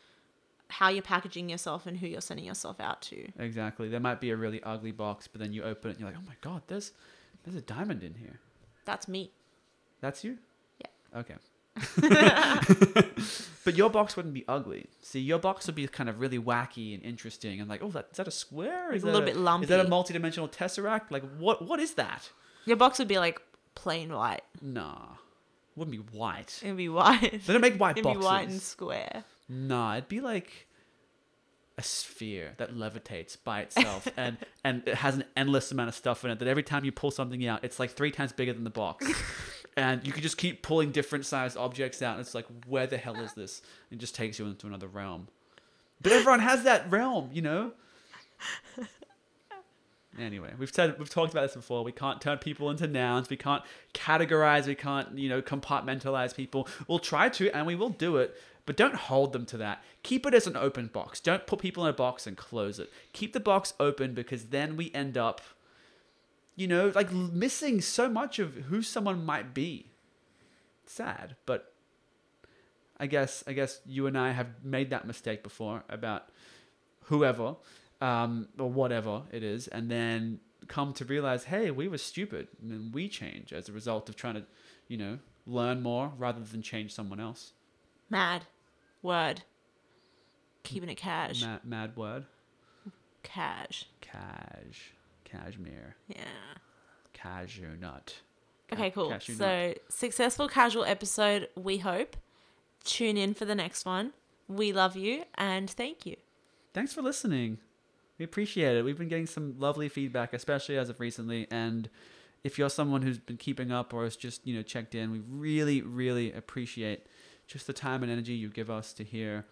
how you're packaging yourself and who you're sending yourself out to. Exactly. There might be a really ugly box, but then you open it and you're like, oh my God, there's there's a diamond in here. That's me. That's you? Yeah. Okay. But your box wouldn't be ugly. See, your box would be kind of really wacky and interesting and like, oh, that, is that a square? Is it's a little a, bit lumpy. Is that a multidimensional tesseract? Like, what? what is that? Your box would be like plain white. Nah. Wouldn't be white. It'd be white. They don't make white It'd boxes. It'd be white and square. Nah, it'd be like a sphere that levitates by itself and, and it has an endless amount of stuff in it that every time you pull something out, it's like three times bigger than the box. And you can just keep pulling different sized objects out. And it's like, where the hell is this? And it just takes you into another realm. But everyone has that realm, you know? Anyway, we've said we've talked about this before. We can't turn people into nouns. We can't categorize. We can't, you know, compartmentalize people. We'll try to, and we will do it. But don't hold them to that. Keep it as an open box. Don't put people in a box and close it. Keep the box open because then we end up, you know, like missing so much of who someone might be. Sad, but I guess I guess you and I have made that mistake before about whoever um, or whatever it is, and then come to realize, hey, we were stupid, and we change as a result of trying to, you know, learn more rather than change someone else. Mad. Word. Keeping it cash. Mad, mad word. Cash. Cash. Cashmere. Yeah. Cashew nut. Ca- okay, cool. So nut. Successful casual episode, we hope. Tune in for the next one. We love you and thank you. Thanks for listening. We appreciate it. We've been getting some lovely feedback, especially as of recently. And if you're someone who's been keeping up or has just, you know, checked in, we really, really appreciate just the time and energy you give us to hear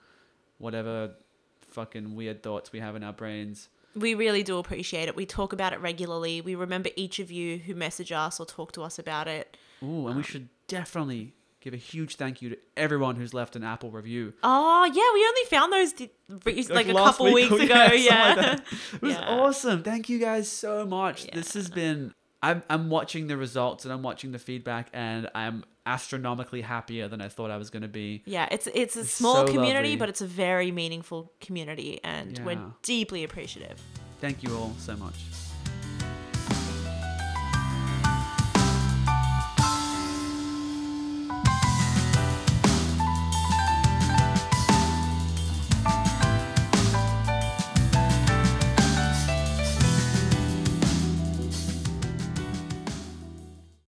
whatever fucking weird thoughts we have in our brains. We really do appreciate it. We talk about it regularly. We remember each of you who message us or talk to us about it. Ooh, and um, we should definitely give a huge thank you to everyone who's left an Apple review. Oh, yeah. We only found those th- like, like a couple week, weeks ago. Yeah. yeah. Like it was yeah. awesome. Thank you guys so much. Yeah. This has been... I'm I'm watching the results and I'm watching the feedback and I'm astronomically happier than I thought I was going to be. Yeah, it's it's a it's small so community, lovely. But it's a very meaningful community and yeah. we're deeply appreciative. Thank you all so much.